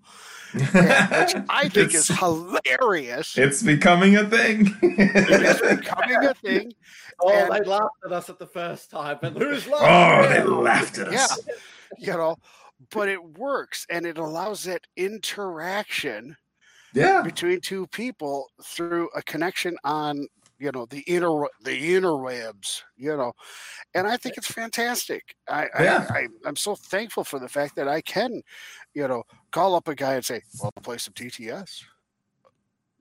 and, which I think is hilarious. It's becoming a thing. It is becoming a thing. Oh, and they laughed at us at the first time. And who's laughing? Oh, they laughed at us. Yeah, you know. But it works, and it allows that interaction yeah. between two people through a connection on you know, the inter the interwebs, you know, and I think it's fantastic. I, yeah. I, I I'm so thankful for the fact that I can, you know, call up a guy and say, well, play some T T S.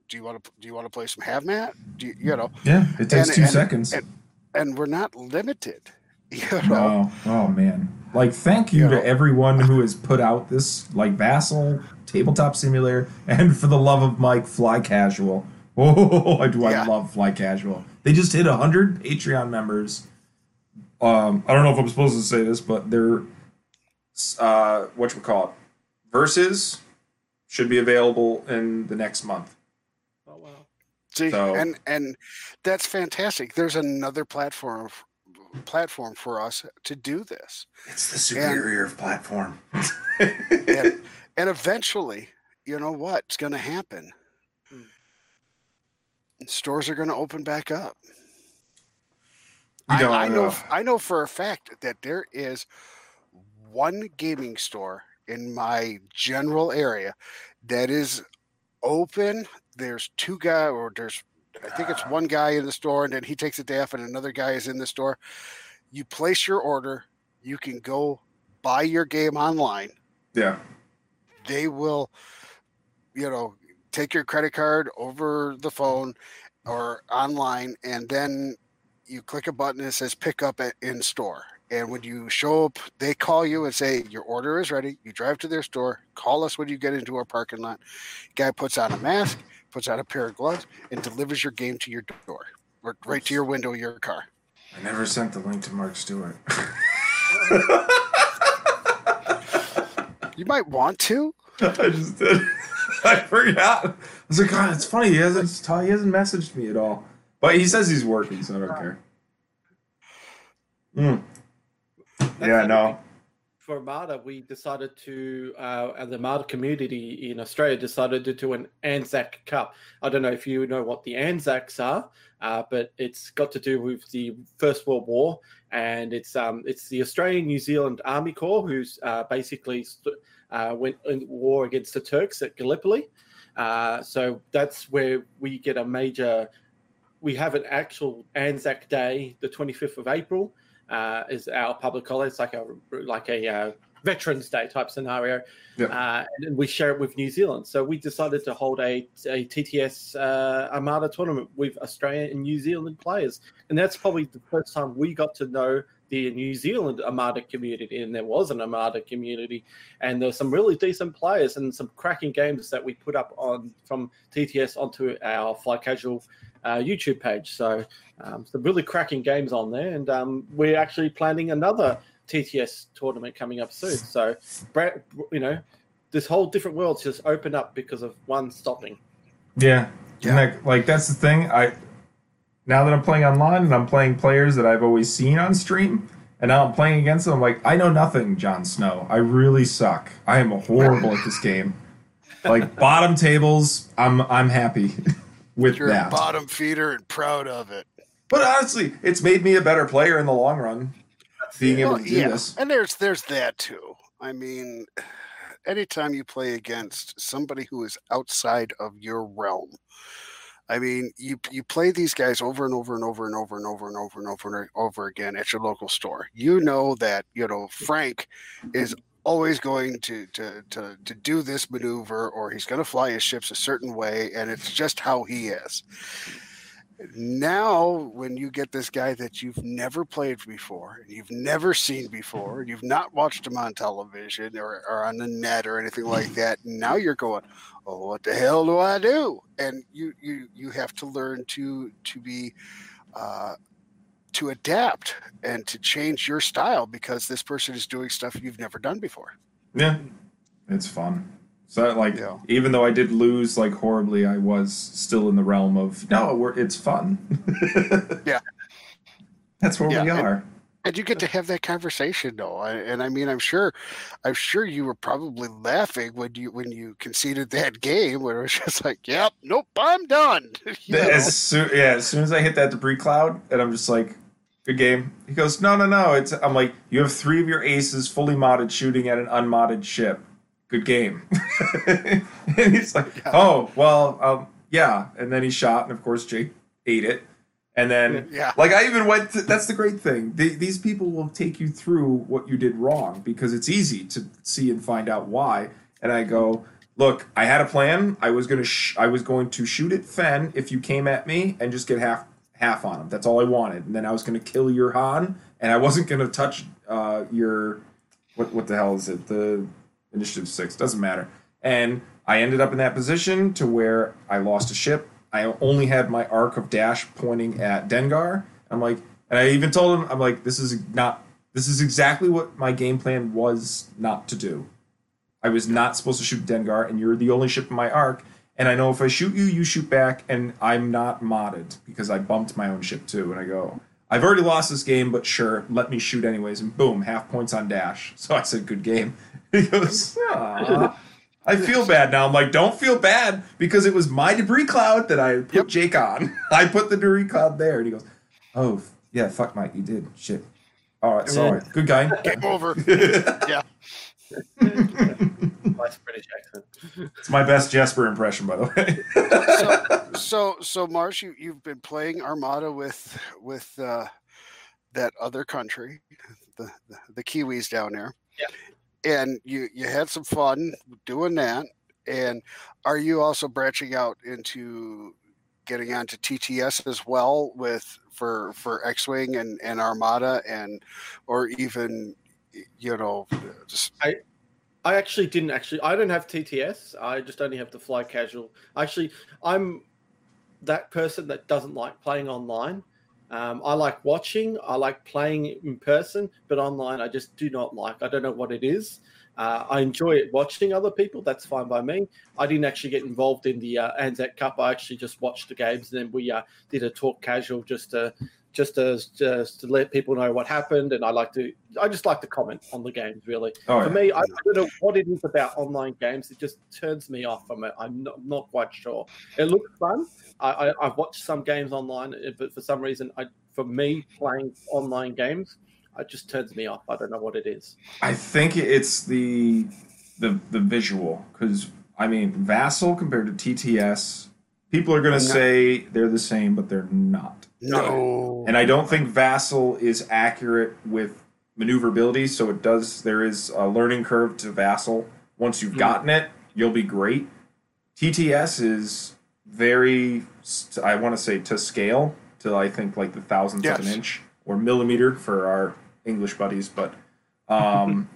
Do you want to do you want to play some Hazmat? Do you, you know? Yeah, it takes and, two and, seconds, and, and we're not limited. You know? No. Oh man! Like, thank you, you to know. everyone who has put out this, like, Vassal, Tabletop Simulator, and for the love of Mike, Fly Casual. Oh, I do! Yeah. I love Fly Casual. They just hit a hundred Patreon members. Um, I don't know if I'm supposed to say this, but they're uh, whatchamacallit, Versus should be available in the next month. Oh wow! See, so, and and that's fantastic. There's another platform. platform for us to do this. It's the superior and, of platform. and, and eventually, you know what's going to happen? Hmm. Stores are going to open back up. I, I know. know. I know for a fact that there is one gaming store in my general area that is open. There's two guys, or there's I think it's one guy in the store, and then he takes a day off, and another guy is in the store. You place your order. You can go buy your game online. Yeah. They will, you know, take your credit card over the phone or online, and then you click a button that says pick up at in store. And when you show up, they call you and say, your order is ready. You drive to their store. Call us when you get into our parking lot. Guy puts on a mask, puts out a pair of gloves, and delivers your game to your door, or right to your window of your car. I never sent the link to Mark Stewart. You might want to. I just did. I forgot. I was like, God, it's funny. He hasn't he hasn't messaged me at all. But he says he's working, so I don't care. Mm. Yeah, I know. For Armada, we decided to, uh, and the Armada community in Australia decided to do an Anzac Cup. I don't know if you know what the Anzacs are, uh, but it's got to do with the First World War, and it's um, it's the Australian New Zealand Army Corps who's uh, basically st uh, went in war against the Turks at Gallipoli. Uh, so that's where we get a major. We have an actual Anzac Day, the twenty-fifth of April. Uh, is our public holiday. It's like a like a uh, Veterans Day type scenario, yeah. uh, and we share it with New Zealand. So we decided to hold a, a T T S uh, Armada tournament with Australian and New Zealand players, and that's probably the first time we got to know the New Zealand Armada community. And there was an Armada community, and there were some really decent players and some cracking games that we put up on from T T S onto our Fly Casual Uh, YouTube page. So um, some really cracking games on there, and um, we're actually planning another T T S tournament coming up soon. So, you know, this whole different world's just opened up because of one stopping. Yeah, yeah. Like, like that's the thing. I now that I'm playing online and I'm playing players that I've always seen on stream, and now I'm playing against them. I'm like, I know nothing, Jon Snow. I really suck. I am horrible at this game. Like bottom tables, I'm I'm happy. With You're that. a bottom feeder and proud of it. But honestly, it's made me a better player in the long run, being well, able to do yeah. this. And there's there's that too. I mean, anytime you play against somebody who is outside of your realm, I mean, you you play these guys over and over and over and over and over and over and over and over again at your local store. You know that, you know, Frank is always going to, to, to, to do this maneuver, or he's going to fly his ships a certain way, and it's just how he is. Now, when you get this guy that you've never played before, and you've never seen before, and you've not watched him on television or, or on the net or anything like that, now you're going, oh, what the hell do I do? And you you, you have to learn to, to be... Uh, to adapt and to change your style because this person is doing stuff you've never done before. Yeah. It's fun. So like, yeah. even though I did lose like horribly, I was still in the realm of, no, we're, it's fun. yeah. That's where yeah. we are. And, and you get to have that conversation though. And I mean, I'm sure, I'm sure you were probably laughing when you, when you conceded that game where it was just like, yep, nope, I'm done. as soon, yeah. As soon as I hit that debris cloud and I'm just like, good game. He goes, no, no, no. It's I'm like, you have three of your aces fully modded shooting at an unmodded ship. Good game. And he's like, yeah. oh, well, um, yeah. And then he shot, and of course Jake ate it. And then, yeah. like, I even went to, that's the great thing. They, these people will take you through what you did wrong because it's easy to see and find out why. And I go, look, I had a plan. I was going to sh- I was going to shoot at Fenn if you came at me and just get half half on him. That's all I wanted. And then I was going to kill your Han, and I wasn't going to touch uh, your what what the hell is it? The Initiative six. Doesn't matter. And I ended up in that position to where I lost a ship. I only had my arc of Dash pointing at Dengar. I'm like, and I even told him, I'm like, this is not, this is exactly what my game plan was not to do. I was not supposed to shoot Dengar, and you're the only ship in my arc. And I know if I shoot you, you shoot back, and I'm not modded because I bumped my own ship too. And I go, I've already lost this game, but sure, let me shoot anyways. And boom, half points on Dash. So I said, good game. He goes, aw. I feel bad now. I'm like, don't feel bad because it was my debris cloud that I put yep. Jake on. I put the debris cloud there. And he goes, oh, yeah, fuck, Mike, you did. Shit. All right, sorry. Good guy. Game over. Yeah. Nice British accent. It's my best Jesper impression, by the way. so, so, so, Marsh, you, you've been playing Armada with with uh, that other country, the, the, the Kiwis down there. Yeah. And you, you had some fun doing that. And are you also branching out into getting onto T T S as well with for, for X-Wing and, and Armada and or even, you know? Just... I I actually didn't actually. I don't have T T S. I just only have the Fly Casual. Actually, I'm that person that doesn't like playing online. Um, I like watching, I like playing in person, but online I just do not like. I don't know what it is. Uh, I enjoy it watching other people. That's fine by me. I didn't actually get involved in the uh, Anzac Cup. I actually just watched the games, and then we uh, did a talk casual just to, just, to, just to let people know what happened. And I like to, I just like to comment on the games, really. Oh, For yeah. me, I, I don't know what it is about online games. It just turns me off from it. I'm not, not quite sure. It looks fun. I, I, I've watched some games online, but for some reason, I, for me, playing online games, it just turns me off. I don't know what it is. I think it's the the, the visual, because, I mean, Vassal compared to T T S, people are going to say they're the same, but they're not. No. And I don't think Vassal is accurate with maneuverability, so it does. There is a learning curve to Vassal. Once you've gotten it, you'll be great. T T S is... very, I want to say, to scale, to I think like the thousandth yes. of an inch or millimeter for our English buddies. But um,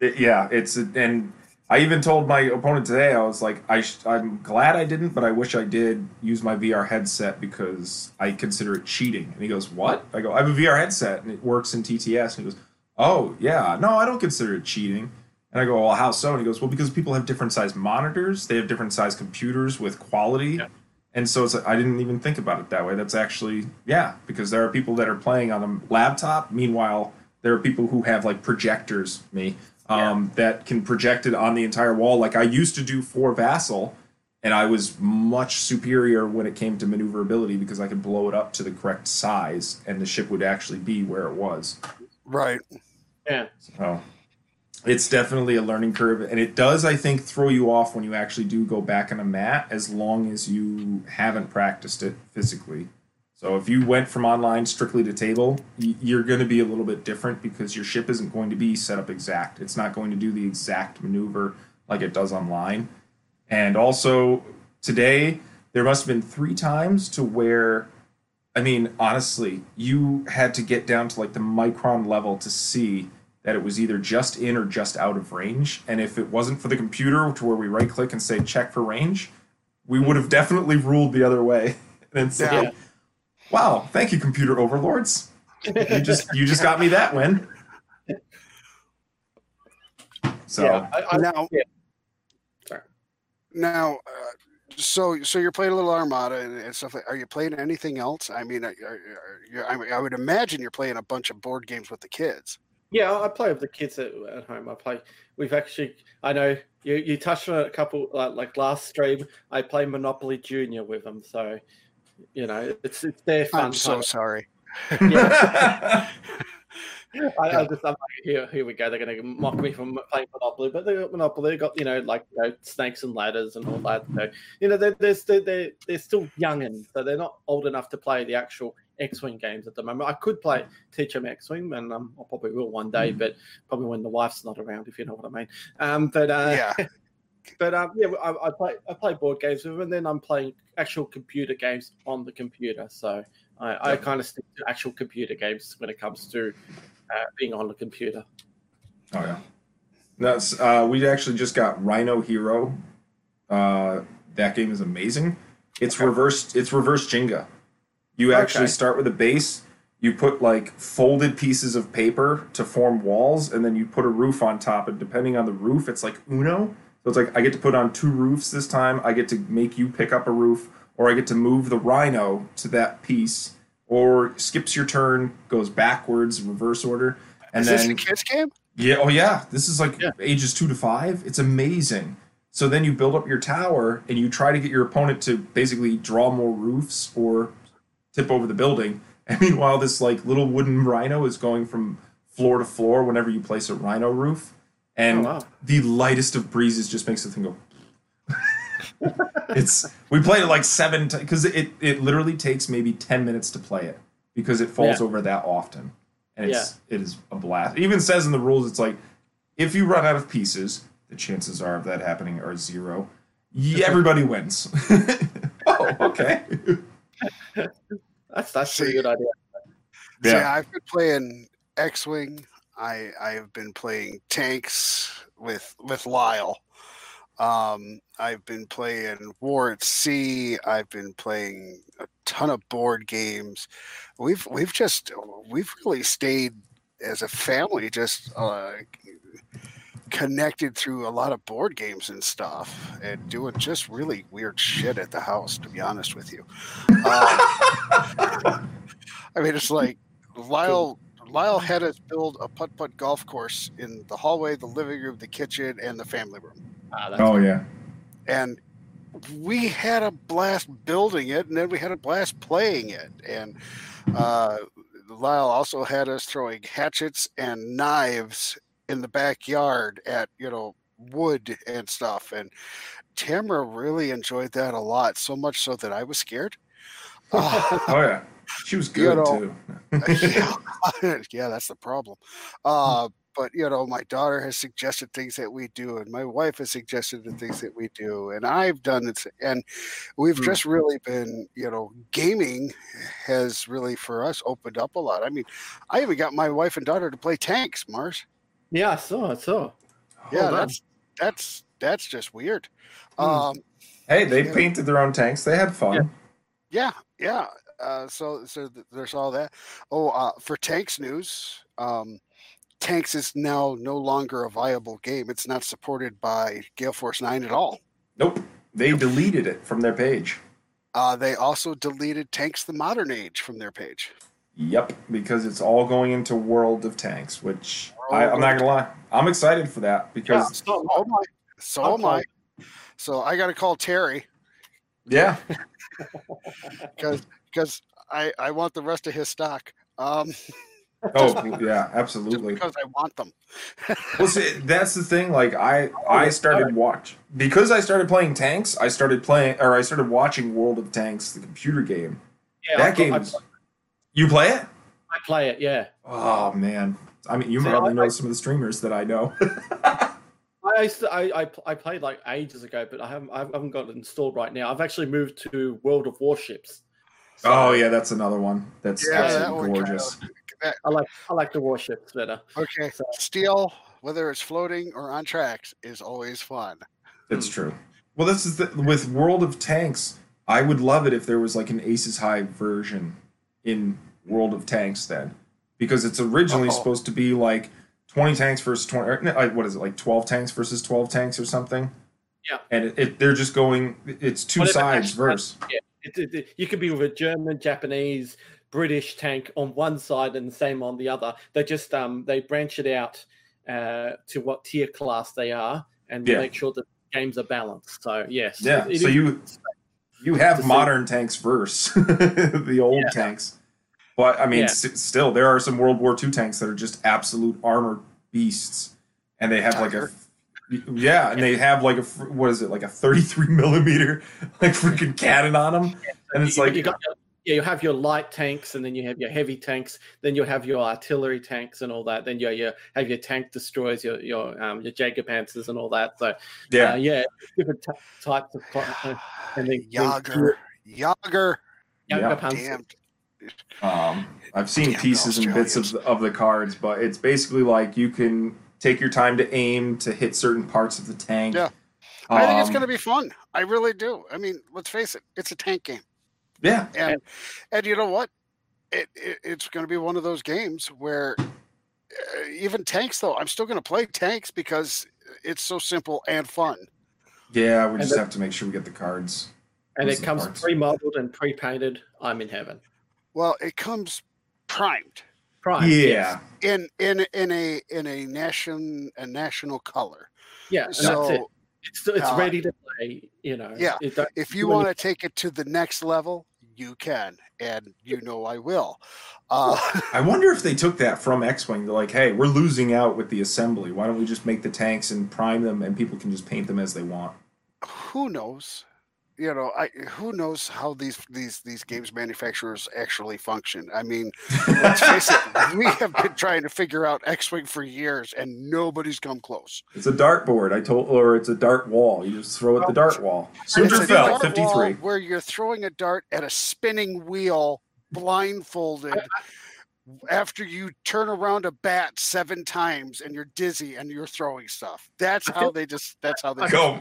it, yeah, it's, and I even told my opponent today, I was like, I sh- I'm glad I didn't, but I wish I did use my V R headset because I consider it cheating. And he goes, what? I go, I have a V R headset and it works in T T S. And he goes, oh, yeah, no, I don't consider it cheating. And I go, well, how so? And he goes, well, because people have different size monitors. They have different size computers with quality. Yeah. And so it's like, I didn't even think about it that way. That's actually, yeah, because there are people that are playing on a laptop. Meanwhile, there are people who have, like, projectors, me, um, yeah. that can project it on the entire wall like I used to do for Vassal. And I was much superior when it came to maneuverability because I could blow it up to the correct size and the ship would actually be where it was. Right. Yeah. So... it's definitely a learning curve, and it does, I think, throw you off when you actually do go back on a mat as long as you haven't practiced it physically. So if you went from online strictly to table, you're going to be a little bit different because your ship isn't going to be set up exact. It's not going to do the exact maneuver like it does online. And also, today, there must have been three times to where, I mean, honestly, you had to get down to like the micron level to see that it was either just in or just out of range. And if it wasn't for the computer to where we right-click and say check for range, we would have definitely ruled the other way. And said, yeah. wow, thank you, computer overlords. You just you just got me that win. So yeah, I, I, now, yeah. Sorry. now uh, so so you're playing a little Armada and, and stuff. Like, are you playing anything else? I mean, are, are, are, I would imagine you're playing a bunch of board games with the kids. Yeah, I play with the kids at, at home. I play. We've actually. I know you. You touched on it a couple like, like last stream. I play Monopoly Junior with them, so you know it's it's their fun. I'm so time. sorry. Yeah. I, I just, I'm like, here, here we go. They're going to mock me from playing Monopoly, but they got Monopoly. They got, you know, like, you know, snakes and ladders and all that. So, you know, they're they're they're, they're, they're still youngins, so they're not old enough to play the actual X-Wing games at the moment. I could play, teach them X-Wing, and um, I probably will one day, but probably when the wife's not around, if you know what I mean. Um, but uh, yeah. But um, yeah, I, I play I play board games with them, and then I'm playing actual computer games on the computer. So I, I kind of stick to actual computer games when it comes to uh, being on the computer. Oh yeah, that's uh, we actually just got Rhino Hero. Uh, that game is amazing. It's okay. reversed. It's reverse Jenga. You actually okay. start with a base. You put like folded pieces of paper to form walls, and then you put a roof on top. And depending on the roof, it's like Uno. So it's like, I get to put on two roofs this time, I get to make you pick up a roof, or I get to move the rhino to that piece, or skips your turn, goes backwards, reverse order. And is then, this a kid's game? Yeah, oh yeah. This is like yeah. ages two to five. It's amazing. So then you build up your tower, and you try to get your opponent to basically draw more roofs or tip over the building. And meanwhile, this like little wooden rhino is going from floor to floor whenever you place a rhino roof. And oh, wow. the lightest of breezes just makes the thing go. It's we played it like seven times because it, it literally takes maybe ten minutes to play it because it falls yeah. over that often, and it's yeah. it is a blast. It even says in the rules, it's like if you run out of pieces, the chances are of that happening are zero. Yeah, everybody wins. Oh, okay. that's that's see, a pretty good idea. Yeah, see, I've been playing X-Wing. I, I have been playing tanks with with Lyle. Um, I've been playing War at Sea. I've been playing a ton of board games. We've we've just we've really stayed as a family, just uh, connected through a lot of board games and stuff, and doing just really weird shit at the house. To be honest with you, um, I mean it's like Lyle. Lyle had us build a putt-putt golf course in the hallway, the living room, the kitchen, and the family room. Ah, that's oh, cool. yeah. And we had a blast building it, and then we had a blast playing it. And uh, Lyle also had us throwing hatchets and knives in the backyard at, you know, wood and stuff. And Tamara really enjoyed that a lot, so much so that I was scared. Oh, yeah. She was good, you know, too. yeah, yeah, that's the problem. Uh, but, you know, my daughter has suggested things that we do, and my wife has suggested the things that we do, and I've done it. And we've mm-hmm. just really been, you know, gaming has really, for us, opened up a lot. I mean, I even got my wife and daughter to play tanks, Mars. Yeah, I saw, I saw. Yeah, oh, that's, that's, that's just weird. Mm. Um, hey, they yeah. painted their own tanks. They had fun. Yeah, yeah. yeah. Uh, so, so th there's all that. Oh, uh, for tanks news, um, tanks is now no longer a viable game. It's not supported by Gale Force nine at all. Nope, they nope. deleted it from their page. Uh, they also deleted Tanks: The Modern Age from their page. Yep, because it's all going into World of Tanks, which I, I'm not gonna lie, I'm excited for that because yeah, so am I. So am I. So I got to call Terry. Yeah, because. Because I, I want the rest of his stock. Um, oh, yeah, absolutely. Just because I want them. Well, see, that's the thing. Like, I, I started watch because I started playing tanks, I started playing, or I started watching World of Tanks, the computer game. Yeah, that game is... You play it? I play it, yeah. Oh, man. I mean, you see, probably I, know I, some of the streamers that I know. I, used to, I, I I played, like, ages ago, but I haven't, I haven't got it installed right now. I've actually moved to World of Warships. So, oh yeah, that's another one. That's yeah, absolutely that gorgeous. Kind of, I like I like the warships better. Okay, so. Steel, whether it's floating or on tracks, is always fun. It's mm. true. Well, this is the, with World of Tanks. I would love it if there was like an Aces High version in World of Tanks then, because it's originally uh-oh. supposed to be like twenty tanks versus twenty. Or, no, what is it like twelve tanks versus twelve tanks or something? Yeah. And it, it, they're just going. It's two Whatever sides versus. Yeah. It, it, it, you could be with a German, Japanese, British tank on one side and the same on the other. They just um they branch it out uh, to what tier class they are and yeah. make sure that games are balanced. So yes, yeah. It, it so you you have modern see. tanks versus the old yeah. tanks. But, I mean, yeah. s still, there are some World War Two tanks that are just absolute armored beasts. And they have, Tiger. like, a... Yeah, and they have, like, a... What is it? Like, a thirty-three millimeter, like, freaking cannon on them. Yeah. And it's you, like... You got, yeah, you have your light tanks, and then you have your heavy tanks. Then you'll have your artillery tanks and all that. Then you, you have your tank destroyers, your your, um, your Jagerpanzers and all that. So, yeah. Uh, yeah, different types of... And then, Yager. Then, Yager. Yager. Damn. Um, I've seen Damn pieces and bits of the, of the cards, but it's basically like you can take your time to aim to hit certain parts of the tank. Yeah, I um, think it's going to be fun. I really do. I mean, let's face it, it's a tank game. Yeah, and and, and you know what? It, it it's going to be one of those games where uh, even tanks, though, I'm still going to play tanks because it's so simple and fun. Yeah, we and just the, have to make sure we get the cards. And Those it comes pre-modeled and pre-painted. I'm in heaven. Well, it comes primed. Primed. Yeah. Yes. In in in a in a nation a national color. Yeah. And so that's it. It's it's uh, ready to play. You know. Yeah. It, if you want to take it to the next level, you can, and you know I will. Uh, I wonder if they took that from X-Wing. They're like, hey, we're losing out with the assembly. Why don't we just make the tanks and prime them, and people can just paint them as they want? Who knows. You know, I who knows how these these these games manufacturers actually function. I mean, let's face it, we have been trying to figure out X-Wing for years, and nobody's come close. It's a dartboard, I told, or it's a dart wall. You just throw at the dart wall. Sooner fell fifty-three, where you're throwing a dart at a spinning wheel, blindfolded. After you turn around a bat seven times, and you're dizzy, and you're throwing stuff. That's how they just. That's how they go.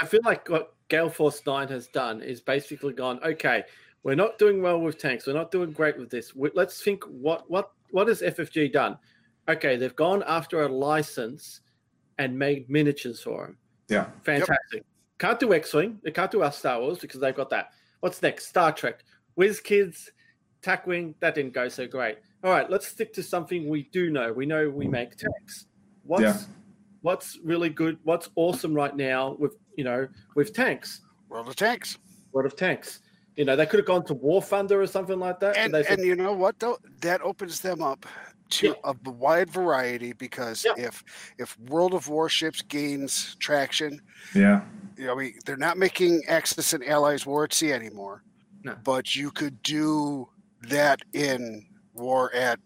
I feel like what Gale Force nine has done is basically gone, okay, we're not doing well with tanks. We're not doing great with this. We, let's think, what what what has F F G done? Okay, they've gone after a license and made miniatures for them. Yeah. Fantastic. Yep. Can't do X-Wing. They can't do our Star Wars because they've got that. What's next? Star Trek. WizKids, TACWing, that didn't go so great. All right, let's stick to something we do know. We know we make tanks. What's, yeah. what's really good? What's awesome right now with... You know, with tanks, World of Tanks, World of Tanks. You know, they could have gone to War Thunder or something like that. And, and, said, and you know what, though, that opens them up to yeah. a wide variety because yeah. if if World of Warships gains traction, yeah, you know, we, they're not making Axis and Allies War at Sea anymore, no. but you could do that in War at,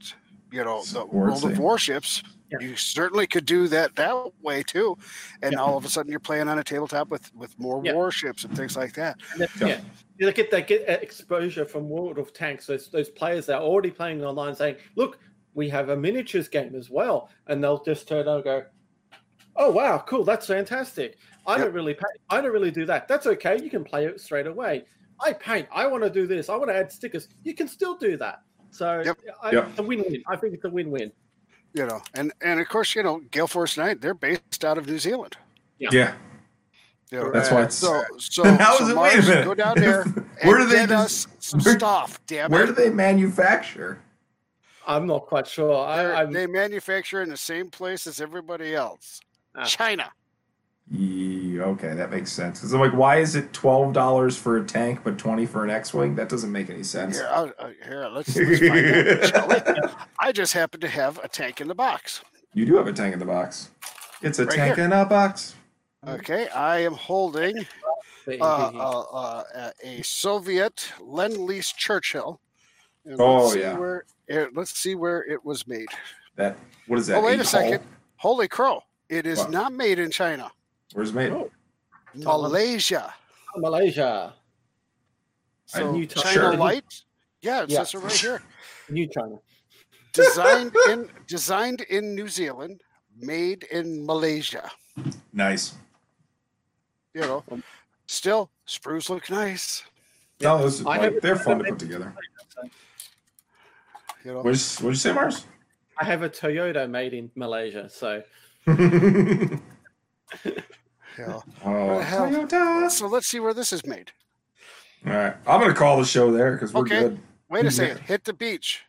you know, the World of Warships. You certainly could do that that way too, and yeah. all of a sudden you're playing on a tabletop with with more yeah. warships and things like that. Then, so. Yeah, they get they get exposure from World of Tanks. Those those players that are already playing online saying, "Look, we have a miniatures game as well," and they'll just turn and go, "Oh wow, cool, that's fantastic! I yeah. don't really pay, I don't really do that. That's okay. You can play it straight away. I paint. I want to do this. I want to add stickers. You can still do that. So yep. I, yep. it's a win-win. I think it's a win-win." You know, and, and of course, you know, Gale Force nine, they're based out of New Zealand. Yeah. yeah. yeah That's why it's... So, so, how so is it, Mars, wait a minute. Go down there and where do they get just, us some where, stuff, damn Where it. do they manufacture? I'm not quite sure. I, they manufacture in the same place as everybody else. Uh, China. Yeah, okay, that makes sense. Because I'm like, why is it twelve dollars for a tank but twenty dollars for an X-Wing? That doesn't make any sense. Here, I'll, uh, here let's, let's find out, shall we? I just happen to have a tank in the box. You do have a tank in the box. It's a right tank here. in a box. Okay, I am holding uh, uh, uh, a Soviet Lend-Lease Churchill. And oh, let's yeah. See where it, let's see where it was made. That What is that? Oh, wait a second. Hole? Holy crow. It is what? not made in China. Where's it made? Oh. Malaysia. Oh, Malaysia. So New China sure. Light. Yeah, it yeah. says it right here. New China. Designed in designed in New Zealand, made in Malaysia. Nice. You know, still sprues look nice. Yeah, no, those, like, they're fun to put together. You know, what did you say, Mars? I have a Toyota made in Malaysia, so. Yeah. Oh. So let's see where this is made. All right, I'm gonna call the show there because we're okay. good. Wait a second. Hit the beach.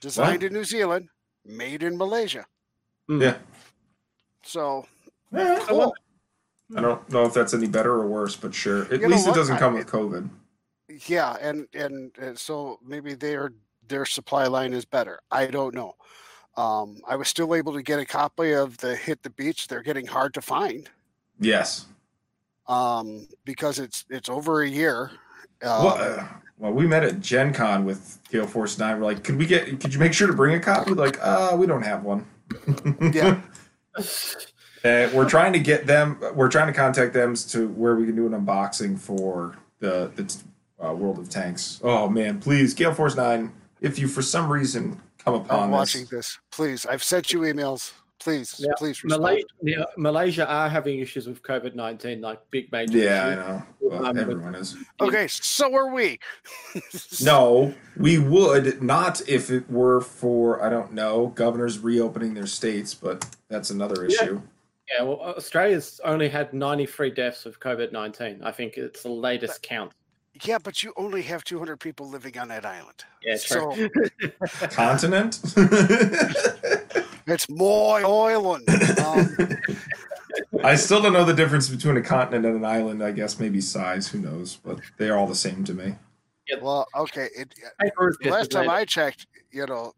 Designed what? in New Zealand, made in Malaysia. Mm. Yeah. So. Yeah, cool. I don't know if that's any better or worse, but sure. At you least it doesn't come I, with COVID. Yeah, and, and and so maybe they are their supply line is better. I don't know. Um, I was still able to get a copy of the Hit the Beach. They're getting hard to find. Yes. Um, because it's it's over a year. Um, well, uh, well, we met at Gen Con with Gale Force nine. We're like, could we get? Could you make sure to bring a copy? Like, uh, we don't have one. Yeah. Uh, we're trying to get them. We're trying to contact them to where we can do an unboxing for the the uh, World of Tanks. Oh man, please, Gale Force nine. If you for some reason come upon I'm this. watching this, please. I've sent you emails. Please, yeah. please respond. Malaysia, yeah, Malaysia are having issues with COVID nineteen, like big major yeah, issues. Yeah, I know. Well, um, everyone is. Okay, so are we. No, we would not if it were for, I don't know, governors reopening their states, but that's another issue. Yeah, yeah well, Australia's only had ninety-three deaths of COVID nineteen. I think it's the latest but, count. Yeah, but you only have two hundred people living on that island. Yeah, true. So... Continent? It's my island. Um, I still don't know the difference between a continent and an island. I guess maybe size. Who knows? But they are all the same to me. Yeah, well, okay. It, I heard the last time I checked, you know,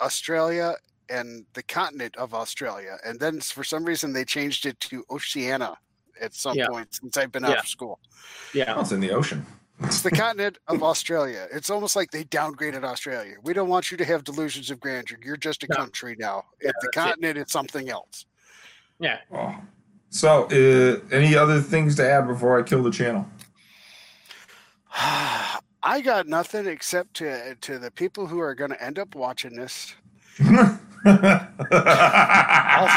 Australia and the continent of Australia. And then for some reason they changed it to Oceania at some yeah. point since I've been yeah. out of school. Yeah. Well, it's in the ocean. It's the continent of Australia. It's almost like they downgraded Australia. We don't want you to have delusions of grandeur. You're just a no. country now. Yeah, if the continent, it. it's something else. Yeah. Oh. So, uh, any other things to add before I kill the channel? I got nothing except to to the people who are going to end up watching this. all,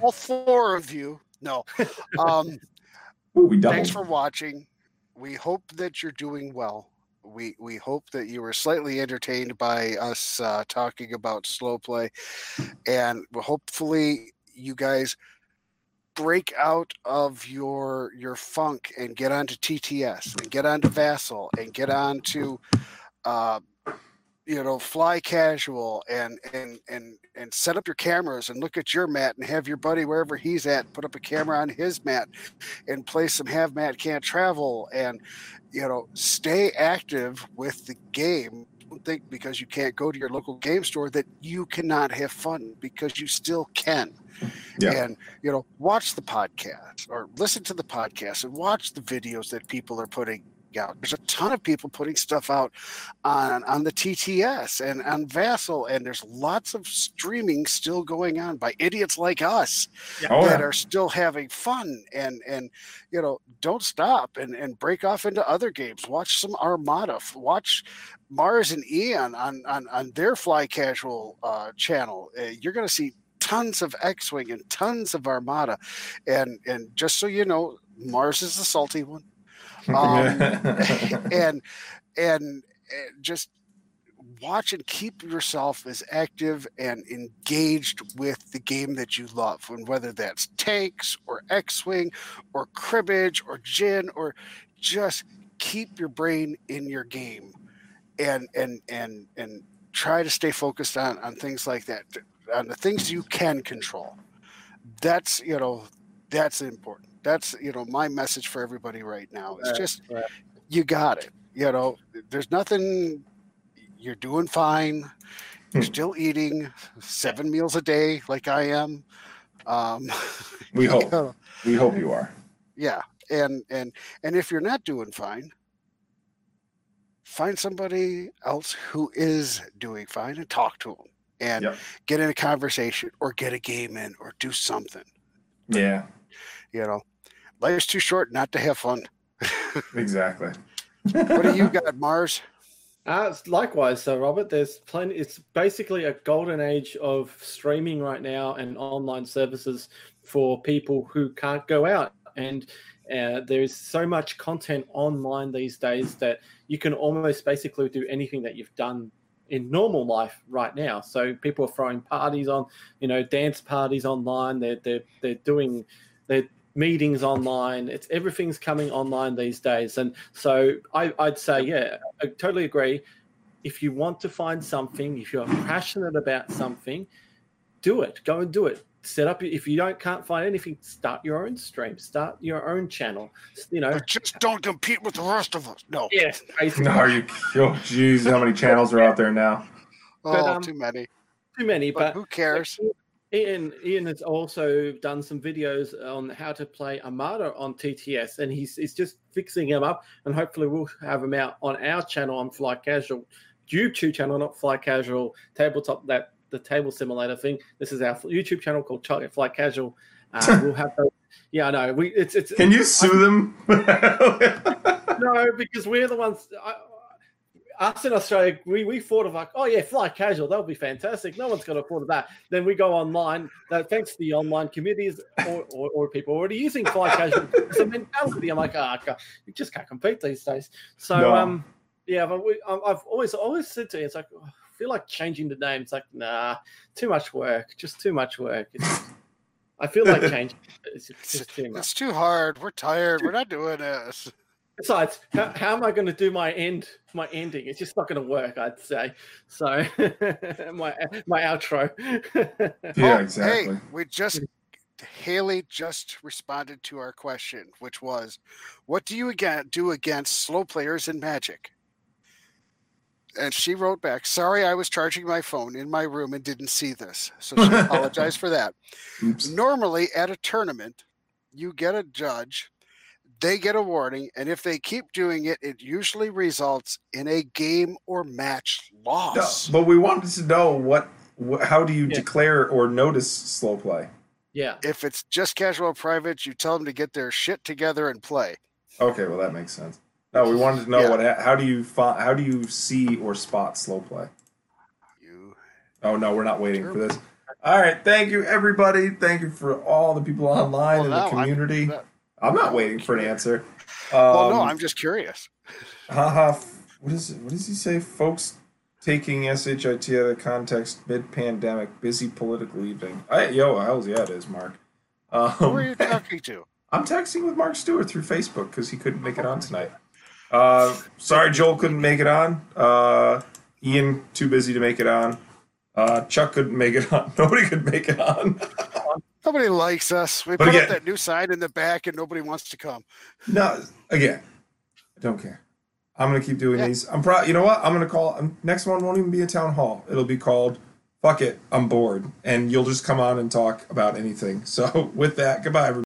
all four of you. No. Um, Ooh, we doubled. Thanks for watching. We hope that you're doing well. We we hope that you were slightly entertained by us uh, talking about slow play. And hopefully you guys break out of your your funk and get onto T T S and get onto Vassal and get onto uh, you know, Fly Casual and and and and set up your cameras and look at your mat and have your buddy wherever he's at put up a camera on his mat and play some Have Mat Can't Travel and, you know, stay active with the game. Don't think because you can't go to your local game store that you cannot have fun, because you still can. Yeah. And, you know, watch the podcast or listen to the podcast and watch the videos that people are putting out. There's a ton of people putting stuff out on on the T T S and on Vassal, and there's lots of streaming still going on by idiots like us yeah. oh, that yeah. are still having fun, and and you know, don't stop and and break off into other games. Watch some Armada, watch Mars and Ian on on, on their Fly Casual uh channel. Uh, you're gonna see tons of X-Wing and tons of Armada, and and just so you know, Mars is the salty one. um, and, and and just watch and keep yourself as active and engaged with the game that you love, and whether that's tanks or X-Wing or cribbage or gin, or just keep your brain in your game and and and and try to stay focused on on things like that, on the things you can control. That's, you know, that's important. That's, you know, my message for everybody right now. It's just, right. you got it. You know, there's nothing, you're doing fine. You're still eating seven meals a day like I am. Um, we hope. Know. We hope you are. Yeah. And, and, and if you're not doing fine, find somebody else who is doing fine and talk to them and yep. get in a conversation or get a game in or do something. Yeah. You know, life's too short not to have fun. Exactly. What do you got, Mars? Uh, likewise, so Robert, there's plenty. It's basically a golden age of streaming right now and online services for people who can't go out. And uh, there is so much content online these days that you can almost basically do anything that you've done in normal life right now. So people are throwing parties on, you know, dance parties online. They're, they're, they're doing... They're meetings online. It's everything's coming online these days. And so I, I'd say, yeah, I totally agree. If you want to find something, if you're passionate about something, do it. Go and do it. set up. If you don't can't find anything, start your own stream, start your own channel. You know, but just don't compete with the rest of us. No. Yes. Basically. No, you. Oh, geez, how many channels are out there now? Oh, but, um, too many. Too many. But, but who cares? Ian Ian has also done some videos on how to play Armada on T T S, and he's, he's just fixing him up, and hopefully we'll have him out on our channel on Fly Casual, YouTube channel, not Fly Casual Tabletop, that the table simulator thing. This is our YouTube channel called Fly Casual. Uh, we'll have those. Yeah, I know. We it's it's. Can you sue I'm, them? No, because we're the ones. I, Us in Australia, we, we thought of like, oh, yeah, Fly Casual. That'll be fantastic. No one's going to afford that. Then we go online. Now, thanks to the online communities or, or, or people already using Fly Casual. It's a mentality. I'm like, ah, oh, you just can't compete these days. So, no. um, yeah, but we, I've always always said to you, it's like, oh, I feel like changing the name. It's like, nah, too much work. Just too much work. It's, I feel like changing. It's, it's, just too much. It's too hard. We're tired. We're not doing this. Besides, how, how am I going to do my end, my ending? It's just not going to work, I'd say. So, my my outro. Yeah, oh, exactly. Hey, we just Haley just responded to our question, which was, "What do you again do against slow players in Magic?" And she wrote back, "Sorry, I was charging my phone in my room and didn't see this, so she apologized for that." Oops. Normally, at a tournament, you get a judge. They get a warning, and if they keep doing it, it usually results in a game or match loss. No, but we wanted to know what, wh how do you yeah. declare or notice slow play? Yeah. If it's just casual or private, you tell them to get their shit together and play. Okay, well that makes sense. No, we wanted to know yeah. what. How do you how do you see or spot slow play? You. Oh no, we're not waiting sure. for this. All right, thank you everybody. Thank you for all the people online well, in the no, community. I'm, I'm not waiting for an answer. Um, well, no, I'm just curious. Haha, what is it? What does he say? Folks taking S H I T out of context mid-pandemic, busy political evening. I, yo, how's yeah, it is, Mark. Um, Who are you talking to? I'm texting with Mark Stewart through Facebook because he couldn't make it on tonight. Uh, sorry, Joel couldn't make it on. Uh, Ian, too busy to make it on. Uh, Chuck couldn't make it on. Nobody could make it on. Nobody likes us. We but put again, up that new sign in the back, and nobody wants to come. No, again, I don't care. I'm gonna keep doing yeah. these. I'm proud. You know what? I'm gonna call. Um, next one won't even be a town hall. It'll be called "Fuck It, I'm Bored," and you'll just come on and talk about anything. So, with that, goodbye, everybody.